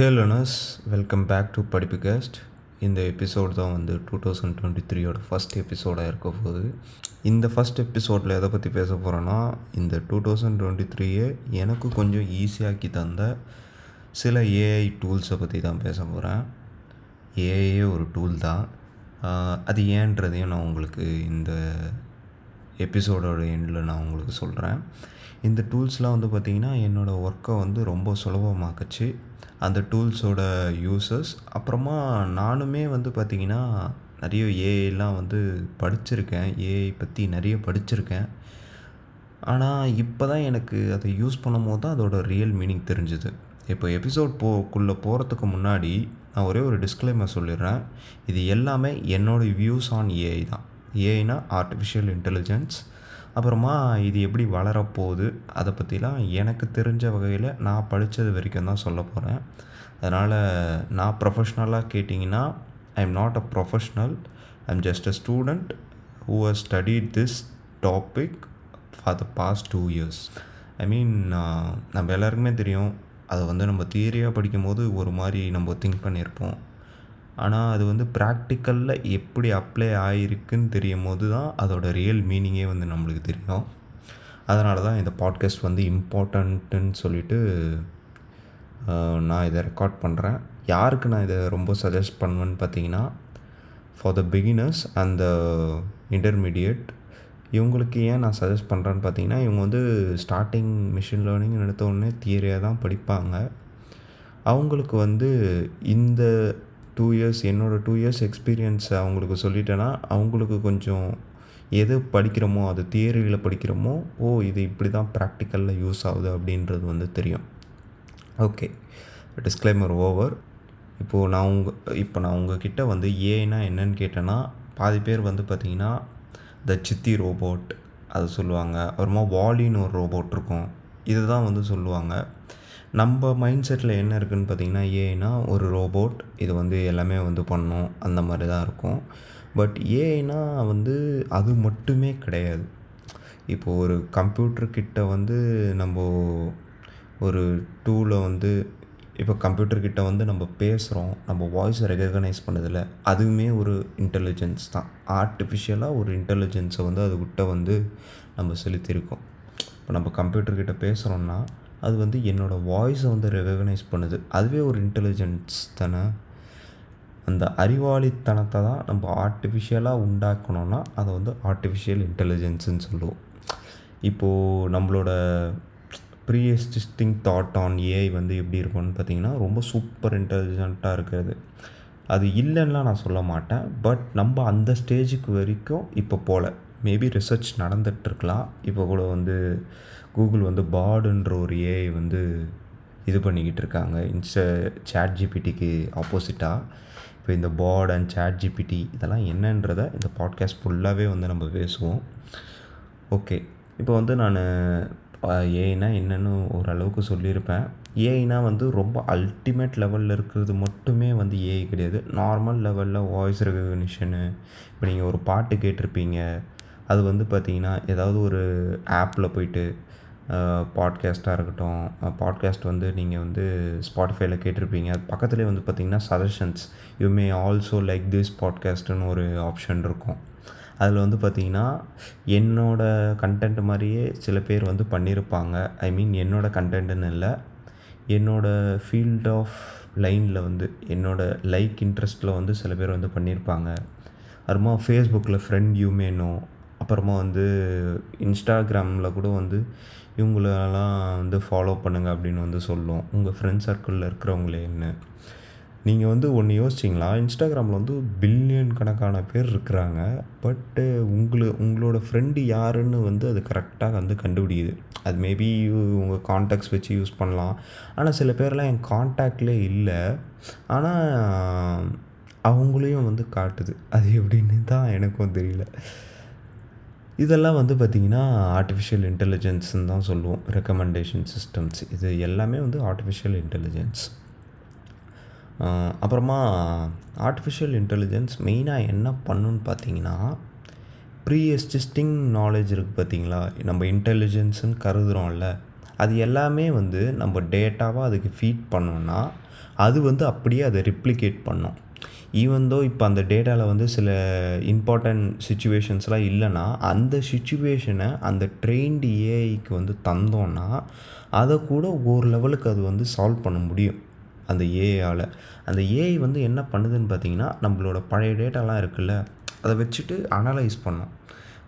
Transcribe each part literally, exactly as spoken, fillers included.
Hey learners, welcome back to படிப்புகாஸ்ட். இந்த episode தான் வந்து டூ தௌசண்ட் டுவெண்ட்டி த்ரீயோட ஃபஸ்ட் எபிசோடாக இருக்க போகுது. இந்த ஃபஸ்ட் எபிசோடில் எதை பற்றி பேச போகிறோன்னா, இந்த டூ தௌசண்ட் டுவெண்ட்டி த்ரீயே எனக்கு கொஞ்சம் ஈஸியாக்கி தந்த சில ஏஐ டூல்ஸை பற்றி தான் பேச போகிறேன். ஏஐயே ஒரு டூல் தான். அது ஏன்றதையும் நான் உங்களுக்கு இந்த எபிசோடோட எண்டில் நான் உங்களுக்கு சொல்கிறேன். இந்த டூல்ஸ்லாம் வந்து பார்த்திங்கன்னா என்னோடய ஒர்க்கை வந்து ரொம்ப சுலபமாக்குச்சு, அந்த டூல்ஸோட யூசஸ். அப்புறமா நானுமே வந்து பார்த்திங்கன்னா நிறைய ஏஐலாம் வந்து படிச்சிருக்கேன், ஏஐ பற்றி நிறைய படிச்சிருக்கேன். ஆனால் இப்போ தான் எனக்கு அதை யூஸ் பண்ணும் போது தான் அதோட ரியல் மீனிங் தெரிஞ்சுது. இப்போ எபிசோட் போக்குள்ளே போகிறதுக்கு முன்னாடி நான் ஒரே ஒரு டிஸ்க்ளைமர் சொல்லிடுறேன். இது எல்லாமே என்னோடய வியூஸ் ஆன் ஏஐ தான். ஏஐனா ஆர்டிஃபிஷியல் இன்டெலிஜென்ஸ். அப்புறமா இது எப்படி வளரப்போகுது அதை பற்றிலாம் எனக்கு தெரிஞ்ச வகையில் நான் படித்தது வரைக்கும் தான் சொல்ல போகிறேன். அதனால் நான் ப்ரொஃபஷ்னலாக கேட்டிங்கன்னா, I am not a professional, I am just a student who has studied this topic for the past two years. I mean, நம்ம எல்லாருக்குமே தெரியும், அதை வந்து நம்ம தியரியாக படிக்கும்போது ஒரு மாதிரி நம்ம திங்க் பண்ணியிருப்போம். ஆனால் அது வந்து ப்ராக்டிக்கலில் எப்படி அப்ளை ஆகிருக்குன்னு தெரியும் போது தான் அதோடய ரியல் மீனிங்கே வந்து நம்மளுக்கு தெரியும். அதனால தான் இந்த பாட்காஸ்ட் வந்து இம்பார்ட்டன்ட்டுன்னு சொல்லிவிட்டு நான் இதை ரெக்கார்ட் பண்ணுறேன். யாருக்கு நான் இதை ரொம்ப சஜஸ்ட் பண்ணுவேன்னு பார்த்தீங்கன்னா, for the beginners and the intermediate. இவங்களுக்கு ஏன் நான் சஜஸ்ட் பண்ணுறேன்னு பார்த்தீங்கன்னா, இவங்க வந்து ஸ்டார்டிங் மிஷின் லேர்னிங் எடுத்த உடனே தியரியாக தான் படிப்பாங்க. அவங்களுக்கு வந்து இந்த டூ இயர்ஸ் என்னோடய டூ இயர்ஸ் எக்ஸ்பீரியன்ஸை அவங்களுக்கு சொல்லிட்டேன்னா, அவங்களுக்கு கொஞ்சம் எது படிக்கிறோமோ, அது தியரியில் படிக்கிறோமோ, ஓ இது இப்படி தான் ப்ராக்டிக்கலில் யூஸ் ஆகுது அப்படின்றது வந்து தெரியும். Okay, disclaimer over. இப்போது நான் உங்க இப்போ நான் உங்ககிட்ட வந்து ஏன்னா என்னன்னு கேட்டேன்னா, பாதி பேர் வந்து பார்த்திங்கன்னா த சித்தி ரோபோட் அதை சொல்லுவாங்க. அப்புறமா வாலின்னு ஒரு ரோபோட் இருக்கும், இது தான் வந்து சொல்லுவாங்க. நம்ம மைண்ட் செட்டில் என்ன இருக்குதுன்னு பார்த்திங்கன்னா, ஏஐனா ஒரு ரோபோட், இது வந்து எல்லாமே வந்து பண்ணணும், அந்த மாதிரி தான் இருக்கும். பட் ஏஐனா வந்து அது மட்டுமே கிடையாது. இப்போது ஒரு கம்ப்யூட்டர்கிட்ட வந்து நம்ம ஒரு டூலை வந்து இப்போ கம்ப்யூட்டர்கிட்ட வந்து நம்ம பேசுகிறோம், நம்ம வாய்ஸை ரெகக்னைஸ் பண்ணதில்லை, அதுவுமே ஒரு இன்டெலிஜென்ஸ் தான். ஆர்டிஃபிஷியலாக ஒரு இன்டெலிஜென்ஸை வந்து அதுக்கிட்ட வந்து நம்ம செலுத்தியிருக்கோம். இப்போ நம்ம கம்ப்யூட்டர்கிட்ட பேசுகிறோன்னா அது வந்து என்னோடய வாய்ஸை வந்து ரெகக்னைஸ் பண்ணுது, அதுவே ஒரு இன்டெலிஜென்ஸ் தானே. அந்த அறிவாளித்தனத்தை தான் நம்ம ஆர்டிஃபிஷியலாக உண்டாக்கணும்னா அதை வந்து ஆர்டிஃபிஷியல் இன்டெலிஜென்ஸுன்னு சொல்லுவோம். இப்போது நம்மளோட pre existing thought on AI வந்து எப்படி இருக்கும்னு பார்த்திங்கன்னா, ரொம்ப சூப்பர் இன்டெலிஜென்ட்டாக இருக்கிறது. அது இல்லைன்னா நான் சொல்ல மாட்டேன், பட் நம்ம அந்த ஸ்டேஜுக்கு வரைக்கும் இப்போ போகல. மேபி ரிசர்ச் நடந்துகிட்ருக்கலாம். இப்போ கூட வந்து கூகுள் வந்து பார்டுன்ற ஒரு ஏஐ வந்து இது பண்ணிக்கிட்டு இருக்காங்க, இன்ஸ்ட சேட்ஜிபிடிக்கு ஆப்போசிட்டாக. இப்போ இந்த பார்ட் அண்ட் சேட்ஜிபிடி இதெல்லாம் என்னன்றதை இந்த பாட்காஸ்ட் ஃபுல்லாகவே வந்து நம்ம பேசுவோம். ஓகே, இப்போ வந்து நான் ஏஐனா என்னென்னு ஓரளவுக்கு சொல்லியிருப்பேன். ஏஐனா வந்து ரொம்ப அல்டிமேட் லெவலில் இருக்கிறது மட்டுமே வந்து ஏஐ கிடையாது. நார்மல் லெவலில் வாய்ஸ் ரெகக்னிஷனு, இப்போ நீங்கள் ஒரு பாட்டு கேட்டிருப்பீங்க, அது வந்து பார்த்திங்கன்னா ஏதாவது ஒரு ஆப்பில் போய்ட்டு பாட்காஸ்ட்டாக இருக்கட்டும், பாட்காஸ்ட் வந்து நீங்கள் வந்து ஸ்பாட்டிஃபைல கேட்டிருப்பீங்க, அது பக்கத்துலேயே வந்து பார்த்திங்கன்னா suggestions, you may also like this பாட்காஸ்ட்டுன்னு ஒரு ஆப்ஷன் இருக்கும். அதில் வந்து பார்த்திங்கன்னா என்னோடய கண்டென்ட் மாதிரியே சில பேர் வந்து பண்ணியிருப்பாங்க. ஐ மீன் என்னோடய கண்டென்ட்டுன்னு இல்லை, என்னோடய ஃபீல்ட் ஆஃப் லைனில் வந்து என்னோடய லைக் இன்ட்ரெஸ்ட்டில் வந்து சில பேர் வந்து பண்ணியிருப்பாங்க. அப்புறமா ஃபேஸ்புக்கில் ஃப்ரெண்ட் யூமேனோ, அப்புறமா வந்து இன்ஸ்டாகிராமில் கூட வந்து இவங்களெல்லாம் வந்து ஃபாலோ பண்ணுங்கள் அப்படின்னு வந்து சொல்லும். உங்கள் ஃப்ரெண்ட் சர்க்கிளில் இருக்கிறவங்களே என்ன, நீங்கள் வந்து ஒன்று யோசிச்சிங்களா, இன்ஸ்டாகிராமில் வந்து பில்லியன் கணக்கான பேர் இருக்கிறாங்க, பட்டு உங்களை உங்களோட ஃப்ரெண்டு யாருன்னு வந்து அது கரெக்டாக வந்து கண்டுபிடிக்குது. அது மேபி உங்கள் கான்டாக்ட்ஸ் வச்சு யூஸ் பண்ணலாம். ஆனால் சில பேர்லாம் என் கான்டாக்ட்லேயே இல்லை, ஆனால் அவங்களையும் வந்து காட்டுது, அது எப்படின்னு தான் எனக்கும் தெரியல. இதெல்லாம் வந்து பார்த்திங்கன்னா ஆர்டிஃபிஷியல் இன்டெலிஜென்ஸ்ன்னு தான் சொல்லுவோம். ரெக்கமெண்டேஷன் சிஸ்டம்ஸ், இது எல்லாமே வந்து ஆர்டிஃபிஷியல் இன்டெலிஜென்ஸ். அப்புறமா ஆர்டிஃபிஷியல் இன்டெலிஜென்ஸ் மெயினாக என்ன பண்ணுன்னு பார்த்திங்கன்னா, ப்ரீ எக்ஸிஸ்டிங் நாலேஜ் இருக்குது பார்த்திங்களா, நம்ம இன்டெலிஜென்ஸுன்னு கருதுகிறோம்ல, அது எல்லாமே வந்து நம்ம டேட்டாவாக அதுக்கு ஃபீட் பண்ணோன்னா அது வந்து அப்படியே அதை ரிப்ளிகேட் பண்ணோம். ஈவந்தோ இப்போ அந்த டேட்டாவில் வந்து சில இம்பார்ட்டண்ட் சிச்சுவேஷன்ஸ்லாம் இல்லைன்னா அந்த சிச்சுவேஷனை அந்த ட்ரெயின்டு ஏஐக்கு வந்து தந்தோன்னா அதை கூட ஒரு லெவலுக்கு அது வந்து சால்வ் பண்ண முடியும் அந்த ஏஐயால். அந்த ஏஐ வந்து என்ன பண்ணுதுன்னு பார்த்திங்கன்னா, நம்மளோட பழைய டேட்டாலாம் இருக்குல்ல அதை வச்சுட்டு அனலைஸ் பண்ணோம்.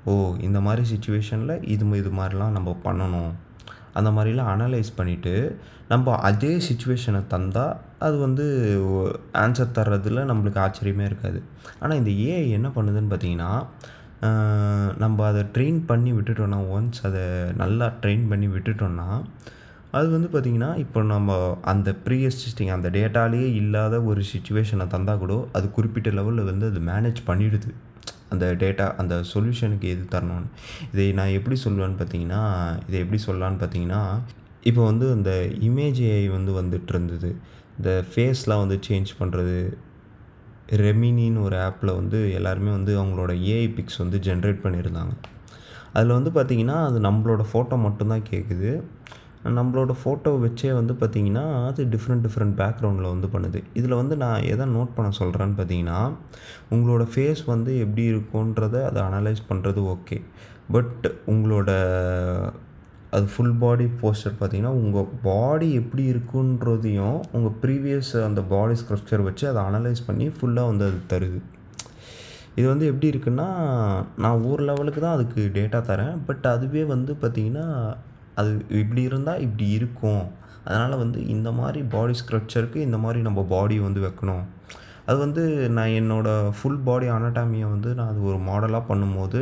ஓ, இந்த மாதிரி சிச்சுவேஷனில் இது இது மாதிரிலாம் நம்ம பண்ணணும், அந்த மாதிரிலாம் அனலைஸ் பண்ணிவிட்டு நம்ம அதே சிச்சுவேஷனை தந்தால் அது வந்து ஆன்சர் தர்றதில் நம்மளுக்கு ஆச்சரியமே இருக்காது. ஆனால் இந்த ஏஐ என்ன பண்ணுதுன்னு பார்த்திங்கன்னா, நம்ம அதை ட்ரெயின் பண்ணி விட்டுட்டோன்னா, ஒன்ஸ் அதை நல்லா ட்ரெயின் பண்ணி விட்டுட்டோன்னா அது வந்து பார்த்திங்கன்னா, இப்போ நம்ம அந்த ப்ரீஎக்ஸிஸ்டிங் அந்த டேட்டாலேயே இல்லாத ஒரு சிச்சுவேஷனை தந்தால் கூட அது குறிப்பிட்ட லெவலில் வந்து அது மேனேஜ் பண்ணிடுது அந்த டேட்டா அந்த சொல்யூஷனுக்கு எது தரணும்னு. இதை நான் எப்படி சொல்லுவேன்னு பார்த்திங்கன்னா இதை எப்படி சொல்லலான்னு பார்த்திங்கன்னா இப்போ வந்து அந்த இமேஜ் ஏஐ வந்து வந்துட்டு இருந்தது. இந்த ஃபேஸ்லாம் வந்து சேஞ்ச் பண்ணுறது, ரெமினின்னு ஒரு ஆப்பில் வந்து எல்லாருமே வந்து அவங்களோட ஏஐ பிக்ஸ் வந்து ஜென்ரேட் பண்ணியிருந்தாங்க. அதில் வந்து பார்த்திங்கன்னா அது நம்மளோட ஃபோட்டோ மட்டும்தான் கேட்குது. நம்மளோட ஃபோட்டோ வச்சே வந்து பார்த்திங்கன்னா அது டிஃப்ரெண்ட் டிஃப்ரெண்ட் பேக்ரவுண்டில் வந்து பண்ணுது. இதில் வந்து நான் எதை நோட் பண்ண சொல்கிறேன்னு பார்த்திங்கன்னா, உங்களோட ஃபேஸ் வந்து எப்படி இருக்குன்றதை அதை அனலைஸ் பண்ணுறது ஓகே. பட் உங்களோட அது ஃபுல் பாடி போஸ்டர் பார்த்திங்கன்னா உங்கள் பாடி எப்படி இருக்குன்றதையும் உங்கள் ப்ரீவியஸ் அந்த பாடி ஸ்ட்ரக்சர் வச்சு அதை அனலைஸ் பண்ணி ஃபுல்லாக வந்து அது தருது. இது வந்து எப்படி இருக்குன்னா, நான் ஒரு லெவலுக்கு தான் அதுக்கு டேட்டா தரேன். பட் அதுவே வந்து பார்த்திங்கன்னா அது இப்படி இருந்தால் இப்படி இருக்கும், அதனால் வந்து இந்த மாதிரி பாடி ஸ்ட்ரக்சருக்கு இந்த மாதிரி நம்ம பாடியை வந்து வைக்கணும். அது வந்து நான் என்னோடய ஃபுல் பாடி அனாட்டாமியை வந்து நான் அது ஒரு மாடலாக பண்ணும்போது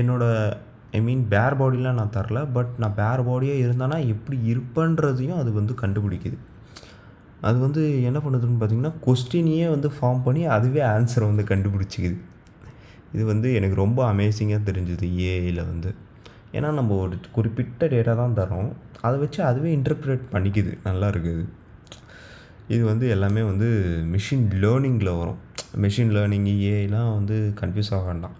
என்னோடய ஐ மீன் பேர் பாடிலாம் நான் தரல, பட் நான் பேர் பாடியே இருந்தேன்னா எப்படி இருப்பேன்றதையும் அது வந்து கண்டுபிடிக்குது. அது வந்து என்ன பண்ணுதுன்னு பார்த்திங்கன்னா கொஸ்டினையே வந்து ஃபார்ம் பண்ணி அதுவே ஆன்சரை வந்து கண்டுபிடிச்சிக்குது. இது வந்து எனக்கு ரொம்ப அமேசிங்காக தெரிஞ்சுது ஏஐயில் வந்து. ஏன்னா நம்ம ஒரு குறிப்பிட்ட டேட்டா தான் தரோம், அதை வச்சு அதுவே இன்டர்பிரேட் பண்ணிக்குது, நல்லா இருக்குது. இது வந்து எல்லாமே வந்து மிஷின் லேர்னிங்கில் வரும். மிஷின் லேர்னிங் ஏஐலாம் வந்து கன்ஃபியூஸ் ஆக வேண்டாம்.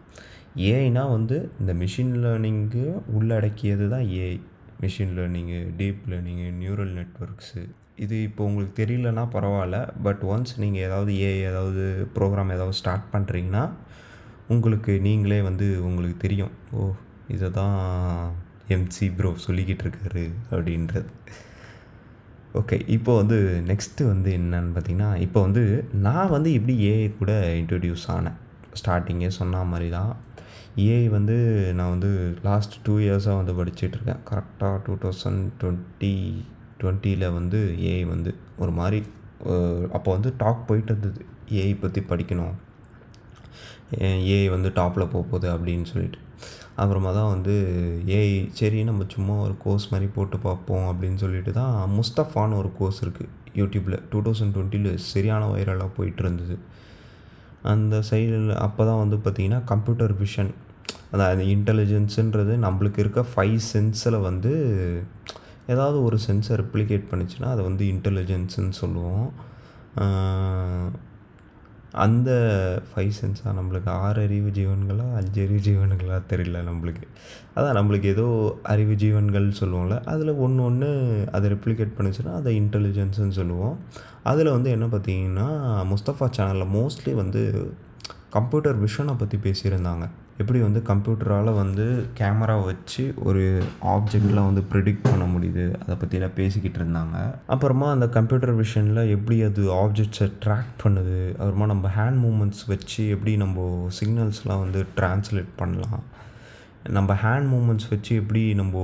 ஏஐனா வந்து இந்த மிஷின் லேர்னிங்கு உள்ளடக்கியது தான் AI. Machine learning, deep learning, neural networks. இது இப்போ உங்களுக்கு தெரியலன்னா பரவாயில்ல, பட் ஒன்ஸ் நீங்கள் ஏதாவது ஏஐ ஏதாவது ப்ரோக்ராம் ஏதாவது ஸ்டார்ட் பண்ணுறீங்கன்னா உங்களுக்கு நீங்களே வந்து உங்களுக்கு தெரியும், ஓ இதை தான் எம்சி ப்ரோ சொல்லிக்கிட்டு இருக்காரு அப்படின்றது. ஓகே, இப்போ வந்து நெக்ஸ்ட்டு வந்து என்னன்னு பார்த்திங்கன்னா, இப்போ வந்து நான் வந்து இப்படி ஏஐ கூட இன்ட்ரடியூஸ் ஆனேன். ஸ்டார்டிங்கே சொன்ன மாதிரி தான் ஏஐ வந்து நான் வந்து லாஸ்ட் டூ இயர்ஸாக வந்து படிச்சுட்ருக்கேன். கரெக்டாக டூ தௌசண்ட் டுவெண்ட்டி டுவெண்ட்டியில் வந்து ஏஐ வந்து ஒரு மாதிரி அப்போ வந்து டாக் போயிட்டு இருந்தது, ஏஐ பற்றி படிக்கணும், ஏஐ வந்து டாப்பில் போக போகுது அப்படின்னு சொல்லிட்டு. அப்புறமா தான் வந்து ஏஐ சரி நம்ம சும்மா ஒரு கோர்ஸ் மாதிரி போட்டு பார்ப்போம் அப்படின்னு சொல்லிட்டு தான் முஸ்தஃபான்னு ஒரு கோர்ஸ் இருக்குது யூடியூப்பில். டூ தௌசண்ட் டுவெண்ட்டியில் சரியான வைரலாக போயிட்டு இருந்தது அந்த சைடில். அப்போ தான் வந்து பார்த்திங்கன்னா கம்ப்யூட்டர் விஷன், அதாவது இன்டெலிஜென்ஸுன்றது நம்மளுக்கு இருக்க ஃபைவ் சென்ஸில் வந்து ஏதாவது ஒரு சென்ஸை ரெப்ளிகேட் பண்ணிச்சுன்னா அதை வந்து இன்டெலிஜென்ஸுன்னு சொல்லுவோம். அந்த ஃபைவ் சென்ஸாக நம்மளுக்கு ஆறு அறிவு ஜீவன்களா அஞ்சு அறிவு ஜீவன்களா தெரியல நம்மளுக்கு. அதான் நம்மளுக்கு ஏதோ அறிவு ஜீவன்கள் சொல்லுவோம்ல, அதில் ஒன்று ஒன்று அதை ரெப்ளிகேட் பண்ணிச்சுன்னா அதை இன்டெலிஜென்ஸுன்னு சொல்லுவோம். அதில் வந்து என்ன பார்த்திங்கன்னா முஸ்தஃபா சேனலில் மோஸ்ட்லி வந்து கம்ப்யூட்டர் விஷனை பற்றி பேசியிருந்தாங்க. எப்படி வந்து கம்ப்யூட்டரால் வந்து கேமரா வச்சு ஒரு ஆப்ஜெக்ட்லாம் வந்து ப்ரிடிக்ட் பண்ண முடியுது, அதை பற்றிலாம் பேசிக்கிட்டு இருந்தாங்க. அப்புறமா அந்த கம்ப்யூட்டர் விஷனில் எப்படி அது ஆப்ஜெக்ட்ஸை ட்ராக் பண்ணுது, அப்புறமா நம்ம ஹேண்ட் மூமெண்ட்ஸ் வச்சு எப்படி நம்ம சிக்னல்ஸ்லாம் வந்து ட்ரான்ஸ்லேட் பண்ணலாம், நம்ம ஹேண்ட் மூமெண்ட்ஸ் வச்சு எப்படி நம்ம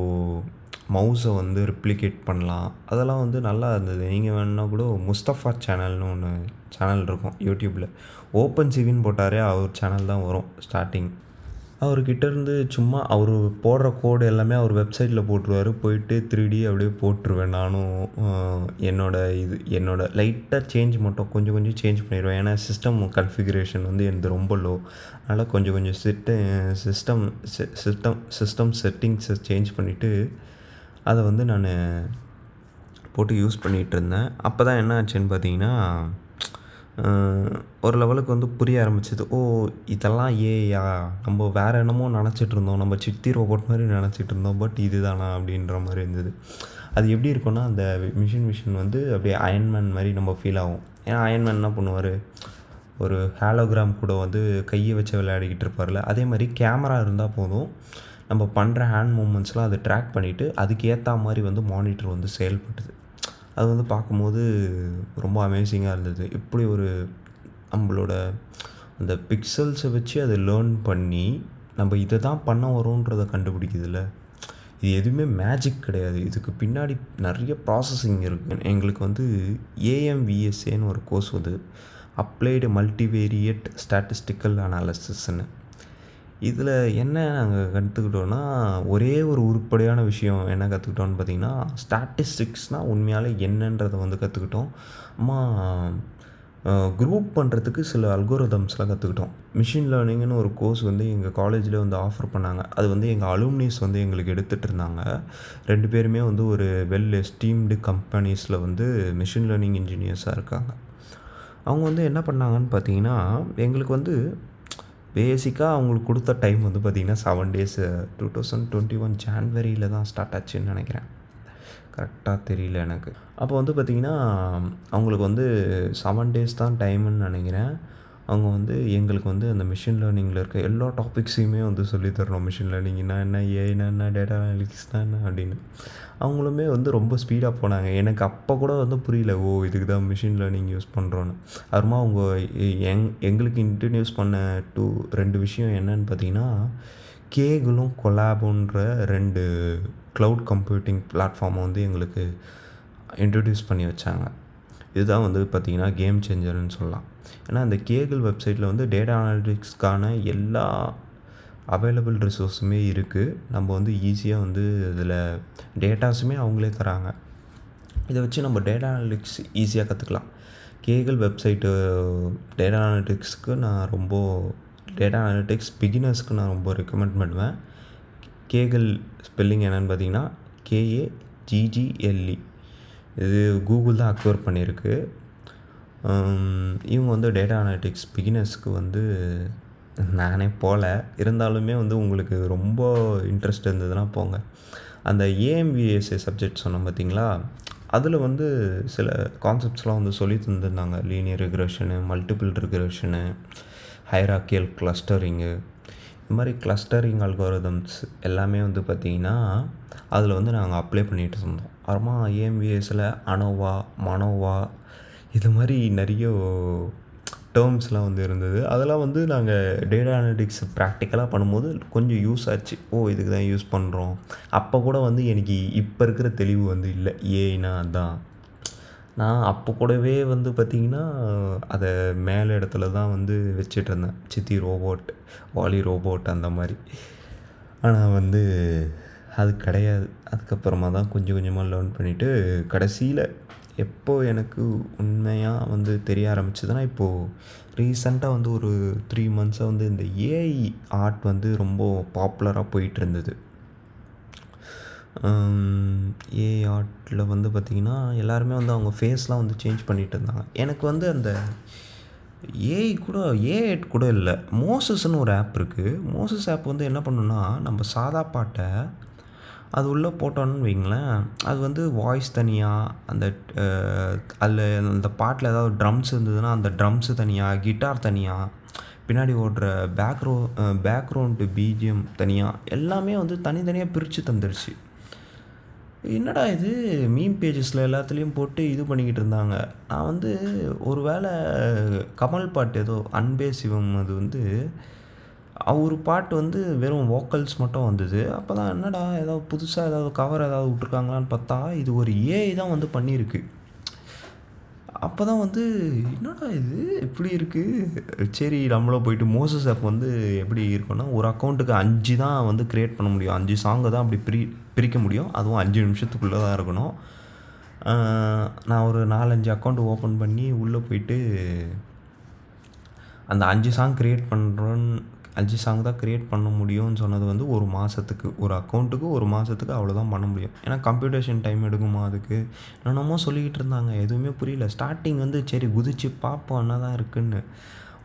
மவுஸை வந்து ரிப்ளிகேட் பண்ணலாம், அதெல்லாம் வந்து நல்லா இருந்தது. நீங்கள் வேணுன்னா கூட முஸ்தஃபா சேனல்னு ஒன்று சேனல் இருக்கும் யூடியூப்பில், ஓப்பன் சிவின்னு போட்டாரே அவர் சேனல் தான் வரும். ஸ்டார்டிங் அவர்கிட்ட இருந்து சும்மா அவர் போடுற கோடு எல்லாமே அவர் வெப்சைட்டில் போட்டுருவார். போயிட்டு த்ரீ டி அப்படியே போட்டுருவேன் நானும், என்னோடய இது என்னோடய லைட்டாக சேஞ்ச் மட்டும் கொஞ்சம் கொஞ்சம் சேஞ்ச் பண்ணிடுவேன். ஏன்னா சிஸ்டம் கன்ஃபிகரேஷன் வந்து எனக்கு ரொம்ப லோ, அதனால் கொஞ்சம் கொஞ்சம் செட்டு சிஸ்டம் சிஸ்டம் சிஸ்டம் செட்டிங்ஸை சேஞ்ச் பண்ணிவிட்டு அதை வந்து நான் போட்டு யூஸ் பண்ணிகிட்டு இருந்தேன். அப்போ தான் என்ன ஆச்சுன்னு பார்த்திங்கன்னா ஒரு லெவலுக்கு வந்து புரிய ஆரம்பிச்சது, ஓ இதெல்லாம் ஏயா, நம்ம வேறு என்னமோ நினச்சிட்ருந்தோம், நம்ம சித்தி ரோபோட் மாதிரி நினச்சிட்ருந்தோம், பட் இது தானா அப்படின்ற மாதிரி இருந்தது. அது எப்படி இருக்குன்னா அந்த மிஷின் மிஷின் வந்து அப்படியே அயன்மேன் மாதிரி நம்ம ஃபீல் ஆகும். ஏன்னா அயன்மேன் என்ன பண்ணுவார், ஒரு ஹாலோகிராம் கூட வந்து கையை வச்சு விளையாடிக்கிட்டு இருப்பார்ல, அதே மாதிரி கேமரா இருந்தால் போதும் நம்ம பண்ணுற ஹேண்ட் மூமெண்ட்ஸ்லாம் அதை ட்ராக் பண்ணிவிட்டு அதுக்கேற்ற மாதிரி வந்து மானிட்டர் வந்து செயல்பட்டுது. அது வந்து பார்க்கும்போது ரொம்ப அமேசிங்காக இருந்தது. இப்படி ஒரு நம்மளோட அந்த பிக்சல்ஸை வச்சு அதை லேர்ன் பண்ணி நம்ம இதை தான் பண்ண வரோன்றதை கண்டுபிடிக்குதுல்ல. இது எதுவுமே மேஜிக் கிடையாது, இதுக்கு பின்னாடி நிறைய ப்ராசஸிங் இருக்குது. எங்களுக்கு வந்து ஏஎம்விஎஸ்ஏன்னு ஒரு கோர்ஸ் வந்து அப்ளைடு மல்டிவேரியட் ஸ்டாட்டிஸ்டிக்கல் அனாலிசிஸ்ன்னு, இதில் என்ன நாங்கள் கற்றுக்கிட்டோன்னா ஒரே ஒரு உருப்படியான விஷயம் என்ன கற்றுக்கிட்டோன்னு பார்த்திங்கன்னா ஸ்டாட்டிஸ்டிக்ஸ்னால் உண்மையாலே என்னன்றதை வந்து கற்றுக்கிட்டோம். அம்மா குரூப் பண்ணுறதுக்கு சில அல்கோரிதம்ஸ்லாம் கற்றுக்கிட்டோம். மிஷின் லேர்னிங்னு ஒரு கோர்ஸ் வந்து எங்கள் காலேஜில் வந்து ஆஃபர் பண்ணாங்க. அது வந்து எங்கள் அலுமினிஸ் வந்து எங்களுக்கு எடுத்துகிட்டு இருந்தாங்க. ரெண்டு பேருமே வந்து ஒரு வெல் எஸ்டீம்டு கம்பெனிஸில் வந்து மிஷின் லேர்னிங் இன்ஜினியர்ஸாக இருக்காங்க. அவங்க வந்து என்ன பண்ணாங்கன்னு பார்த்தீங்கன்னா எங்களுக்கு வந்து பேசிக்காக அவங்களுக்கு கொடுத்த டைம் வந்து பார்த்திங்கன்னா seven days two thousand twenty one ஜான்வரியில் தான் ஸ்டார்ட் ஆச்சுன்னு நினைக்கிறேன், கரெக்டாக தெரியல எனக்கு. அப்போ வந்து பார்த்திங்கன்னா அவங்களுக்கு வந்து செவன் டேஸ் தான் டைமுன்னு நினைக்கிறேன். அவங்க வந்து எங்களுக்கு வந்து அந்த மிஷின் லேர்னிங்கில் இருக்க எல்லா டாபிக்ஸையுமே வந்து சொல்லித்தரணும். மிஷின் லேர்னிங்னா என்ன, ஏஐனா என்ன, டேட்டா அனலிட்டிக்ஸ்னா என்ன அப்படின்னு. அவங்களுமே வந்து ரொம்ப ஸ்பீடாக போனாங்க. எனக்கு அப்போ கூட வந்து புரியல, ஓ இதுக்கு தான் மிஷின் லேர்னிங் யூஸ் பண்ணுறோன்னு. அப்புறமா அவங்க எங் எங்களுக்கு இன்ட்ரடியூஸ் பண்ண டூ ரெண்டு விஷயம் என்னன்னு பார்த்திங்கன்னா கேகுளும் கொலாபுன்ற ரெண்டு க்ளவுட் கம்ப்யூட்டிங் பிளாட்ஃபார்மை வந்து எங்களுக்கு இன்ட்ரடியூஸ் பண்ணி வச்சாங்க. இதுதான் வந்து பார்த்திங்கன்னா கேம் சேஞ்சர்னு சொல்லலாம். ஏன்னா அந்த கேகுள் வெப்சைட்டில் வந்து டேட்டா அனாலிட்டிக்ஸ்க்கான எல்லா அவைலபிள் ரிசோர்ஸுமே இருக்குது. நம்ம வந்து ஈஸியாக வந்து இதில் டேட்டாஸுமே அவங்களே தராங்க. இதை வச்சு நம்ம டேட்டா அனாலிட்டிக்ஸ் ஈஸியாக கற்றுக்கலாம். கேகுள் வெப்சைட்டு டேட்டா அனாலிட்டிக்ஸ்க்கு நான் ரொம்ப டேட்டா அனாலிட்டிக்ஸ் பிகினர்ஸ்க்கு நான் ரொம்ப ரெக்கமெண்ட் பண்ணுவேன். கேகுள் ஸ்பெல்லிங் என்னென்னு பார்த்திங்கன்னா கேஏஜிஜிஎல்இ. இது கூகுள் தான் அக்வயர் பண்ணியிருக்கு. இவங்க வந்து டேட்டா அனாலிட்டிக்ஸ் பிகினர்ஸ்க்கு வந்து நானே போகல, இருந்தாலுமே வந்து உங்களுக்கு ரொம்ப இன்ட்ரெஸ்ட் இருந்ததுன்னா போங்க. அந்த ஏஎம்விஎஸ்ஏ சப்ஜெக்ட் சொன்னோம் பார்த்திங்களா, அதில் வந்து சில கான்செப்ட்ஸ்லாம் வந்து சொல்லி தந்துருந்தாங்க. Linear regression, multiple regression, hierarchical clustering, இந்த மாதிரி கிளஸ்டரிங் அல்காரிதம்ஸ் எல்லாமே வந்து பார்த்திங்கன்னா அதில் வந்து நாங்கள் அப்ளை பண்ணிகிட்டு இருந்தோம். அப்புறமா ஏஎம்விஎஸில் அனோவா, மனோவா, இது மாதிரி நிறைய டேர்ம்ஸ்லாம் வந்து இருந்தது. அதெல்லாம் வந்து நாங்கள் டேட்டா அனாலிட்டிக்ஸ் ப்ராக்டிக்கலாக பண்ணும்போது கொஞ்சம் யூஸ் ஆச்சு. ஓ இதுக்கு தான் யூஸ் பண்ணுறோம். அப்போ கூட வந்து எனக்கு இப்போ இருக்கிற தெளிவு வந்து இல்லை, ஏன்னா அதுதான் நான் அப்போ கூடவே வந்து பார்த்திங்கன்னா அதை மேலே இடத்துல தான் வந்து வச்சிட்ருந்தேன். சித்தி ரோபோட், வாலி ரோபோட், அந்த மாதிரி. ஆனால் வந்து அது கிடையாது. அதுக்கப்புறமா தான் கொஞ்சம் கொஞ்சமாக லேர்ன் பண்ணிவிட்டு கடைசியில் எப்போது எனக்கு உண்மையாக வந்து தெரிய ஆரம்பிச்சதுன்னா இப்போது ரீசெண்டாக வந்து ஒரு த்ரீ மந்த்ஸாக வந்து இந்த ஏஐ ஆர்ட் வந்து ரொம்ப பாப்புலராக போயிட்டு இருந்தது. ஏஐ ஆர்ட்டில் வந்து பார்த்திங்கன்னா எல்லாருமே வந்து அவங்க ஃபேஸ்லாம் வந்து சேஞ்ச் பண்ணிகிட்டு இருந்தாங்க. எனக்கு வந்து அந்த ஏஐ கூட ஏஐ கூட இல்லை, மோசஸ்ன்னு ஒரு ஆப் இருக்குது. மோசஸ் ஆப் வந்து என்ன பண்ணுன்னா நம்ம சாதா பாட்டை அது உள்ளே போட்டோன்னு வைங்களேன், அது வந்து வாய்ஸ் தனியாக, அந்த அதில் அந்த பாட்டில் ஏதாவது ட்ரம்ஸ் இருந்ததுன்னா அந்த ட்ரம்ஸு தனியாக, கிட்டார் தனியாக, பின்னாடி ஓடுற பேக்ரோ பேக்ரவுண்டு பிஜிஎம் தனியாக, எல்லாமே வந்து தனித்தனியாக பிரித்து தந்துடுச்சு. என்னடா இது மீம் பேஜஸில் எல்லாத்துலேயும் போட்டு இது பண்ணிக்கிட்டு இருந்தாங்க. நான் வந்து ஒரு வேளை கமல் பாட்டு ஏதோ அன்பே சிவம், அது வந்து அவர் பாட்டு வந்து வெறும் வோக்கல்ஸ் மட்டும் வந்தது. அப்போ தான் என்னடா ஏதாவது புதுசாக ஏதாவது கவர் ஏதாவது விட்ருக்காங்களான்னு பார்த்தா இது ஒரு ஏஐ தான் வந்து பண்ணியிருக்கு. அப்போ தான் வந்து என்னடா இது இப்படி இருக்குது. சரி நம்மளோ போயிட்டு மோசஸ் ஆப் வந்து எப்படி இருக்குன்னா ஒரு அக்கௌண்ட்டுக்கு அஞ்சு தான் வந்து க்ரியேட் பண்ண முடியும், அஞ்சு சாங்கை தான் அப்படி பிரி பிரிக்க முடியும், அதுவும் அஞ்சு நிமிஷத்துக்குள்ளே தான் இருக்கணும். நான் ஒரு நாலஞ்சு அக்கௌண்ட் ஓப்பன் பண்ணி உள்ளே போயிட்டு அந்த அஞ்சு சாங் க்ரியேட் பண்ணுறோன்னு அஞ்சு சாங் தான் க்ரியேட் பண்ண முடியும்னு சொன்னது வந்து ஒரு மாதத்துக்கு, ஒரு அக்கௌண்ட்டுக்கு ஒரு மாதத்துக்கு அவ்வளோதான் பண்ண முடியும். ஏன்னா கம்ப்யூட்டேஷன் டைம் எடுக்குமா அதுக்கு என்னென்னமோ சொல்லிக்கிட்டு இருந்தாங்க, எதுவுமே புரியல. ஸ்டார்டிங் வந்து சரி குதிச்சு பார்ப்போம் என்ன தான் இருக்குதுன்னு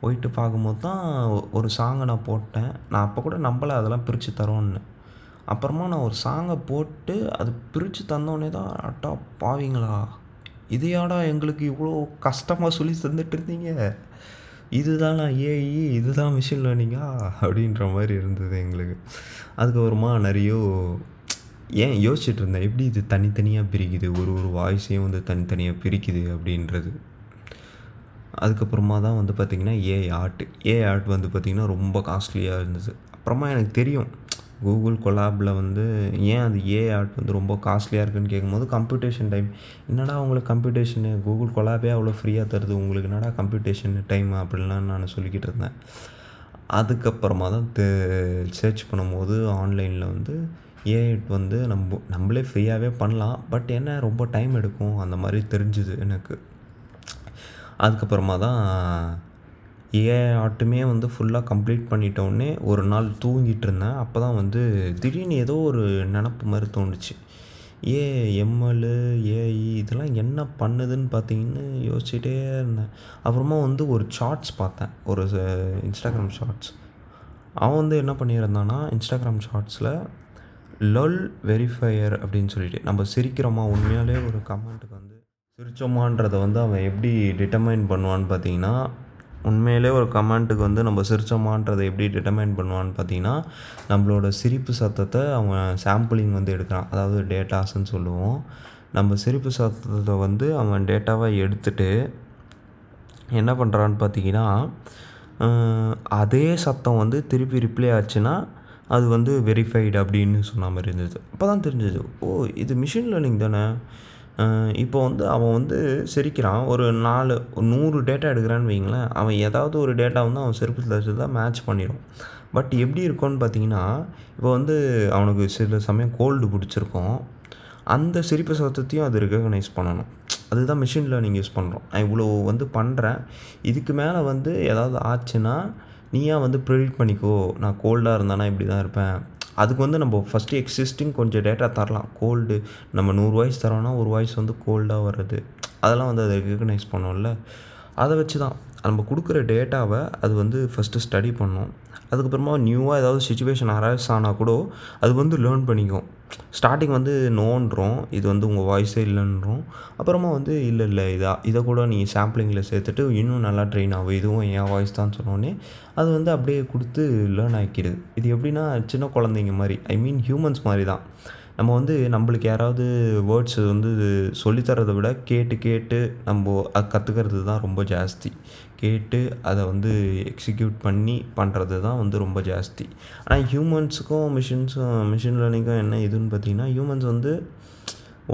போயிட்டு பார்க்கும்போது தான் ஒரு சாங்கை நான் போட்டேன். நான் அப்போ கூட நம்மளை அதெல்லாம் பிரித்து தரோன்னு அப்புறமா நான் ஒரு சாங்கை போட்டு அது பிரித்து தந்தோடனே தான் அட்டா பாவீங்களா, இதையாடா எங்களுக்கு இவ்வளோ கஷ்டமாக சொல்லி தந்துட்டு இருந்தீங்க, இதுதான் நான் ஏஐ, இதுதான் மிஷின் லேர்னிங்கா அப்படின்ற மாதிரி இருந்தது எங்களுக்கு. அதுக்கப்புறமா நிறைய ஏன் யோசிச்சுட்டு இருந்தேன், எப்படி இது தனித்தனியாக பிரிக்குது, ஒரு ஒரு வாய்ஸையும் வந்து தனித்தனியாக பிரிக்குது அப்படின்றது. அதுக்கப்புறமா தான் வந்து பார்த்திங்கன்னா ஏஐ ஆர்ட் ஏஐ ஆர்ட் வந்து பார்த்திங்கன்னா ரொம்ப காஸ்ட்லியாக இருந்தது. அப்புறமா எனக்கு தெரியும் கூகுள் கொலாபில் வந்து ஏன் அது ஏஐ ஆர்ட் வந்து ரொம்ப காஸ்ட்லியாக இருக்குன்னு கேட்கும்போது கம்ப்யூட்டேஷன் டைம் என்னடா உங்களுக்கு கம்ப்யூட்டேஷனு, கூகுள் கொலாபே அவ்வளோ ஃப்ரீயாக தருது, உங்களுக்கு என்னடா கம்ப்யூட்டேஷன் டைம் அப்படின்லாம் நான் சொல்லிக்கிட்டு இருந்தேன். அதுக்கப்புறமா தான் தே சர்ச் பண்ணும்போது ஆன்லைனில் வந்து ஏஐ வந்து நம்ம நம்மளே ஃப்ரீயாகவே பண்ணலாம், பட் என்ன ரொம்ப டைம் எடுக்கும் அந்த மாதிரி தெரிஞ்சுது எனக்கு. அதுக்கப்புறமா தான் ஏஐ ஆர்ட்டுமே வந்து ஃபுல்லாக கம்ப்ளீட் பண்ணிட்டோடனே ஒரு நாள் தூங்கிட்டு இருந்தேன். அப்போ தான் வந்து திடீர்னு ஏதோ ஒரு நினப்பு மாதிரி தோணுச்சு, ஏ எம்எல் ஏஐ இதெல்லாம் என்ன பண்ணுதுன்னு பார்த்தீங்கன்னு யோசிச்சுட்டே இருந்தேன். அப்புறமா வந்து ஒரு ஷார்ட்ஸ் பார்த்தேன், ஒரு இன்ஸ்டாகிராம் ஷார்ட்ஸ். அவன் வந்து என்ன பண்ணியிருந்தான்னா இன்ஸ்டாகிராம் ஷார்ட்ஸில் லொல் வெரிஃபையர் அப்படின்னு சொல்லிட்டு நம்ம சிரிக்கிறோமா உண்மையாலே ஒரு கமெண்ட்டுக்கு வந்து சிரிச்சோமான்றதை வந்து அவன் எப்படி டிட்டர்மைன் பண்ணுவான்னு பார்த்தீங்கன்னா, உண்மையிலே ஒரு கமெண்ட்டுக்கு வந்து நம்ம சிரிச்சோமான்றதை எப்படி டிட்டர்மைன் பண்ணுவான்னு பார்த்தீங்கன்னா, நம்மளோட சிரிப்பு சத்தத்தை அவன் சாம்பிளிங் வந்து எடுக்கிறான், அதாவது டேட்டாஸ்ன்னு சொல்லுவோம். நம்ம சிரிப்பு சத்தத்தை வந்து அவன் டேட்டாவாக எடுத்துட்டு என்ன பண்ணுறான்னு பார்த்தீங்கன்னா, அதே சத்தம் வந்து திருப்பி ரிப்ளே ஆச்சுன்னா அது வந்து வெரிஃபைடு அப்படின்னு சொன்ன மாதிரி இருந்தது. அப்போ தான் தெரிஞ்சது, ஓ இது மிஷின் லேர்னிங் தானே. இப்போ வந்து அவன் வந்து சிரிக்கிறான், ஒரு நாலு நூறு டேட்டா எடுக்கிறான்னு வைங்களேன், அவன் ஏதாவது ஒரு டேட்டா வந்து அவன் சிறப்பு தச்சு தான் மேட்ச் பண்ணிடும். பட் எப்படி இருக்கும்னு பார்த்தீங்கன்னா, இப்போ வந்து அவனுக்கு சில சமயம் கோல்டு பிடிச்சிருக்கும், அந்த சிரிப்பு சத்தத்தையும் அது ரெகக்னைஸ் பண்ணணும். அதுதான் மிஷின் லேர்னிங் யூஸ் பண்ணுறோம். நான் இவ்வளோ வந்து பண்ணுறேன், இதுக்கு மேலே வந்து ஏதாவது ஆச்சுன்னா நீயா வந்து ப்ரெடிக்ட் பண்ணிக்கோ, நான் கோல்டாக இருந்தானா இப்படி தான் இருப்பேன். அதுக்கு வந்து நம்ம ஃபஸ்ட்டு எக்ஸிஸ்டிங் கொஞ்சம் டேட்டா தரலாம். கோல்டு நம்ம நூறு வாய்ஸ் தரோன்னா ஒரு வாய்ஸ் வந்து கோல்டாக வர்றது, அதெல்லாம் வந்து அதை ரெகக்னைஸ் பண்ணோம்ல, அதை வச்சு தான் நம்ம கொடுக்குற டேட்டாவை அது வந்து ஃபஸ்ட்டு ஸ்டடி பண்ணோம். அதுக்கப்புறமா நியூவாக ஏதாவது சுச்சுவேஷன் அரைஸ் ஆனால் கூட அது வந்து லேர்ன் பண்ணிக்கும். ஸ்டார்டிங் வந்து நோன்றோம், இது வந்து உங்கள் வாய்ஸே இல்லைன்றோம். அப்புறமா வந்து இல்லை இல்லை இதாக இதை கூட நீங்கள் சாம்பிளிங்கில் சேர்த்துட்டு இன்னும் நல்லா ட்ரெயின் ஆகும், இதுவும் என் வாய்ஸ் தான் சொன்னோன்னே அது வந்து அப்படியே கொடுத்து லேர்ன் ஆக்கிடுது. இது எப்படின்னா சின்ன குழந்தைங்க மாதிரி, ஐ மீன் ஹியூமன்ஸ் மாதிரி தான். நம்ம வந்து நம்மளுக்கு யாராவது வேர்ட்ஸ் வந்து சொல்லித்தரதை விட கேட்டு கேட்டு நம்ம அது கற்றுக்கிறது தான் ரொம்ப ஜாஸ்தி, கேட்டு அதை வந்து எக்ஸிக்யூட் பண்ணி பண்ணுறது தான் வந்து ரொம்ப ஜாஸ்தி. ஆனால் ஹியூமன்ஸுக்கும் மிஷின்ஸும் மிஷின் லேர்னிங்கும் என்ன இதுன்னு பார்த்திங்கன்னா, ஹியூமன்ஸ் வந்து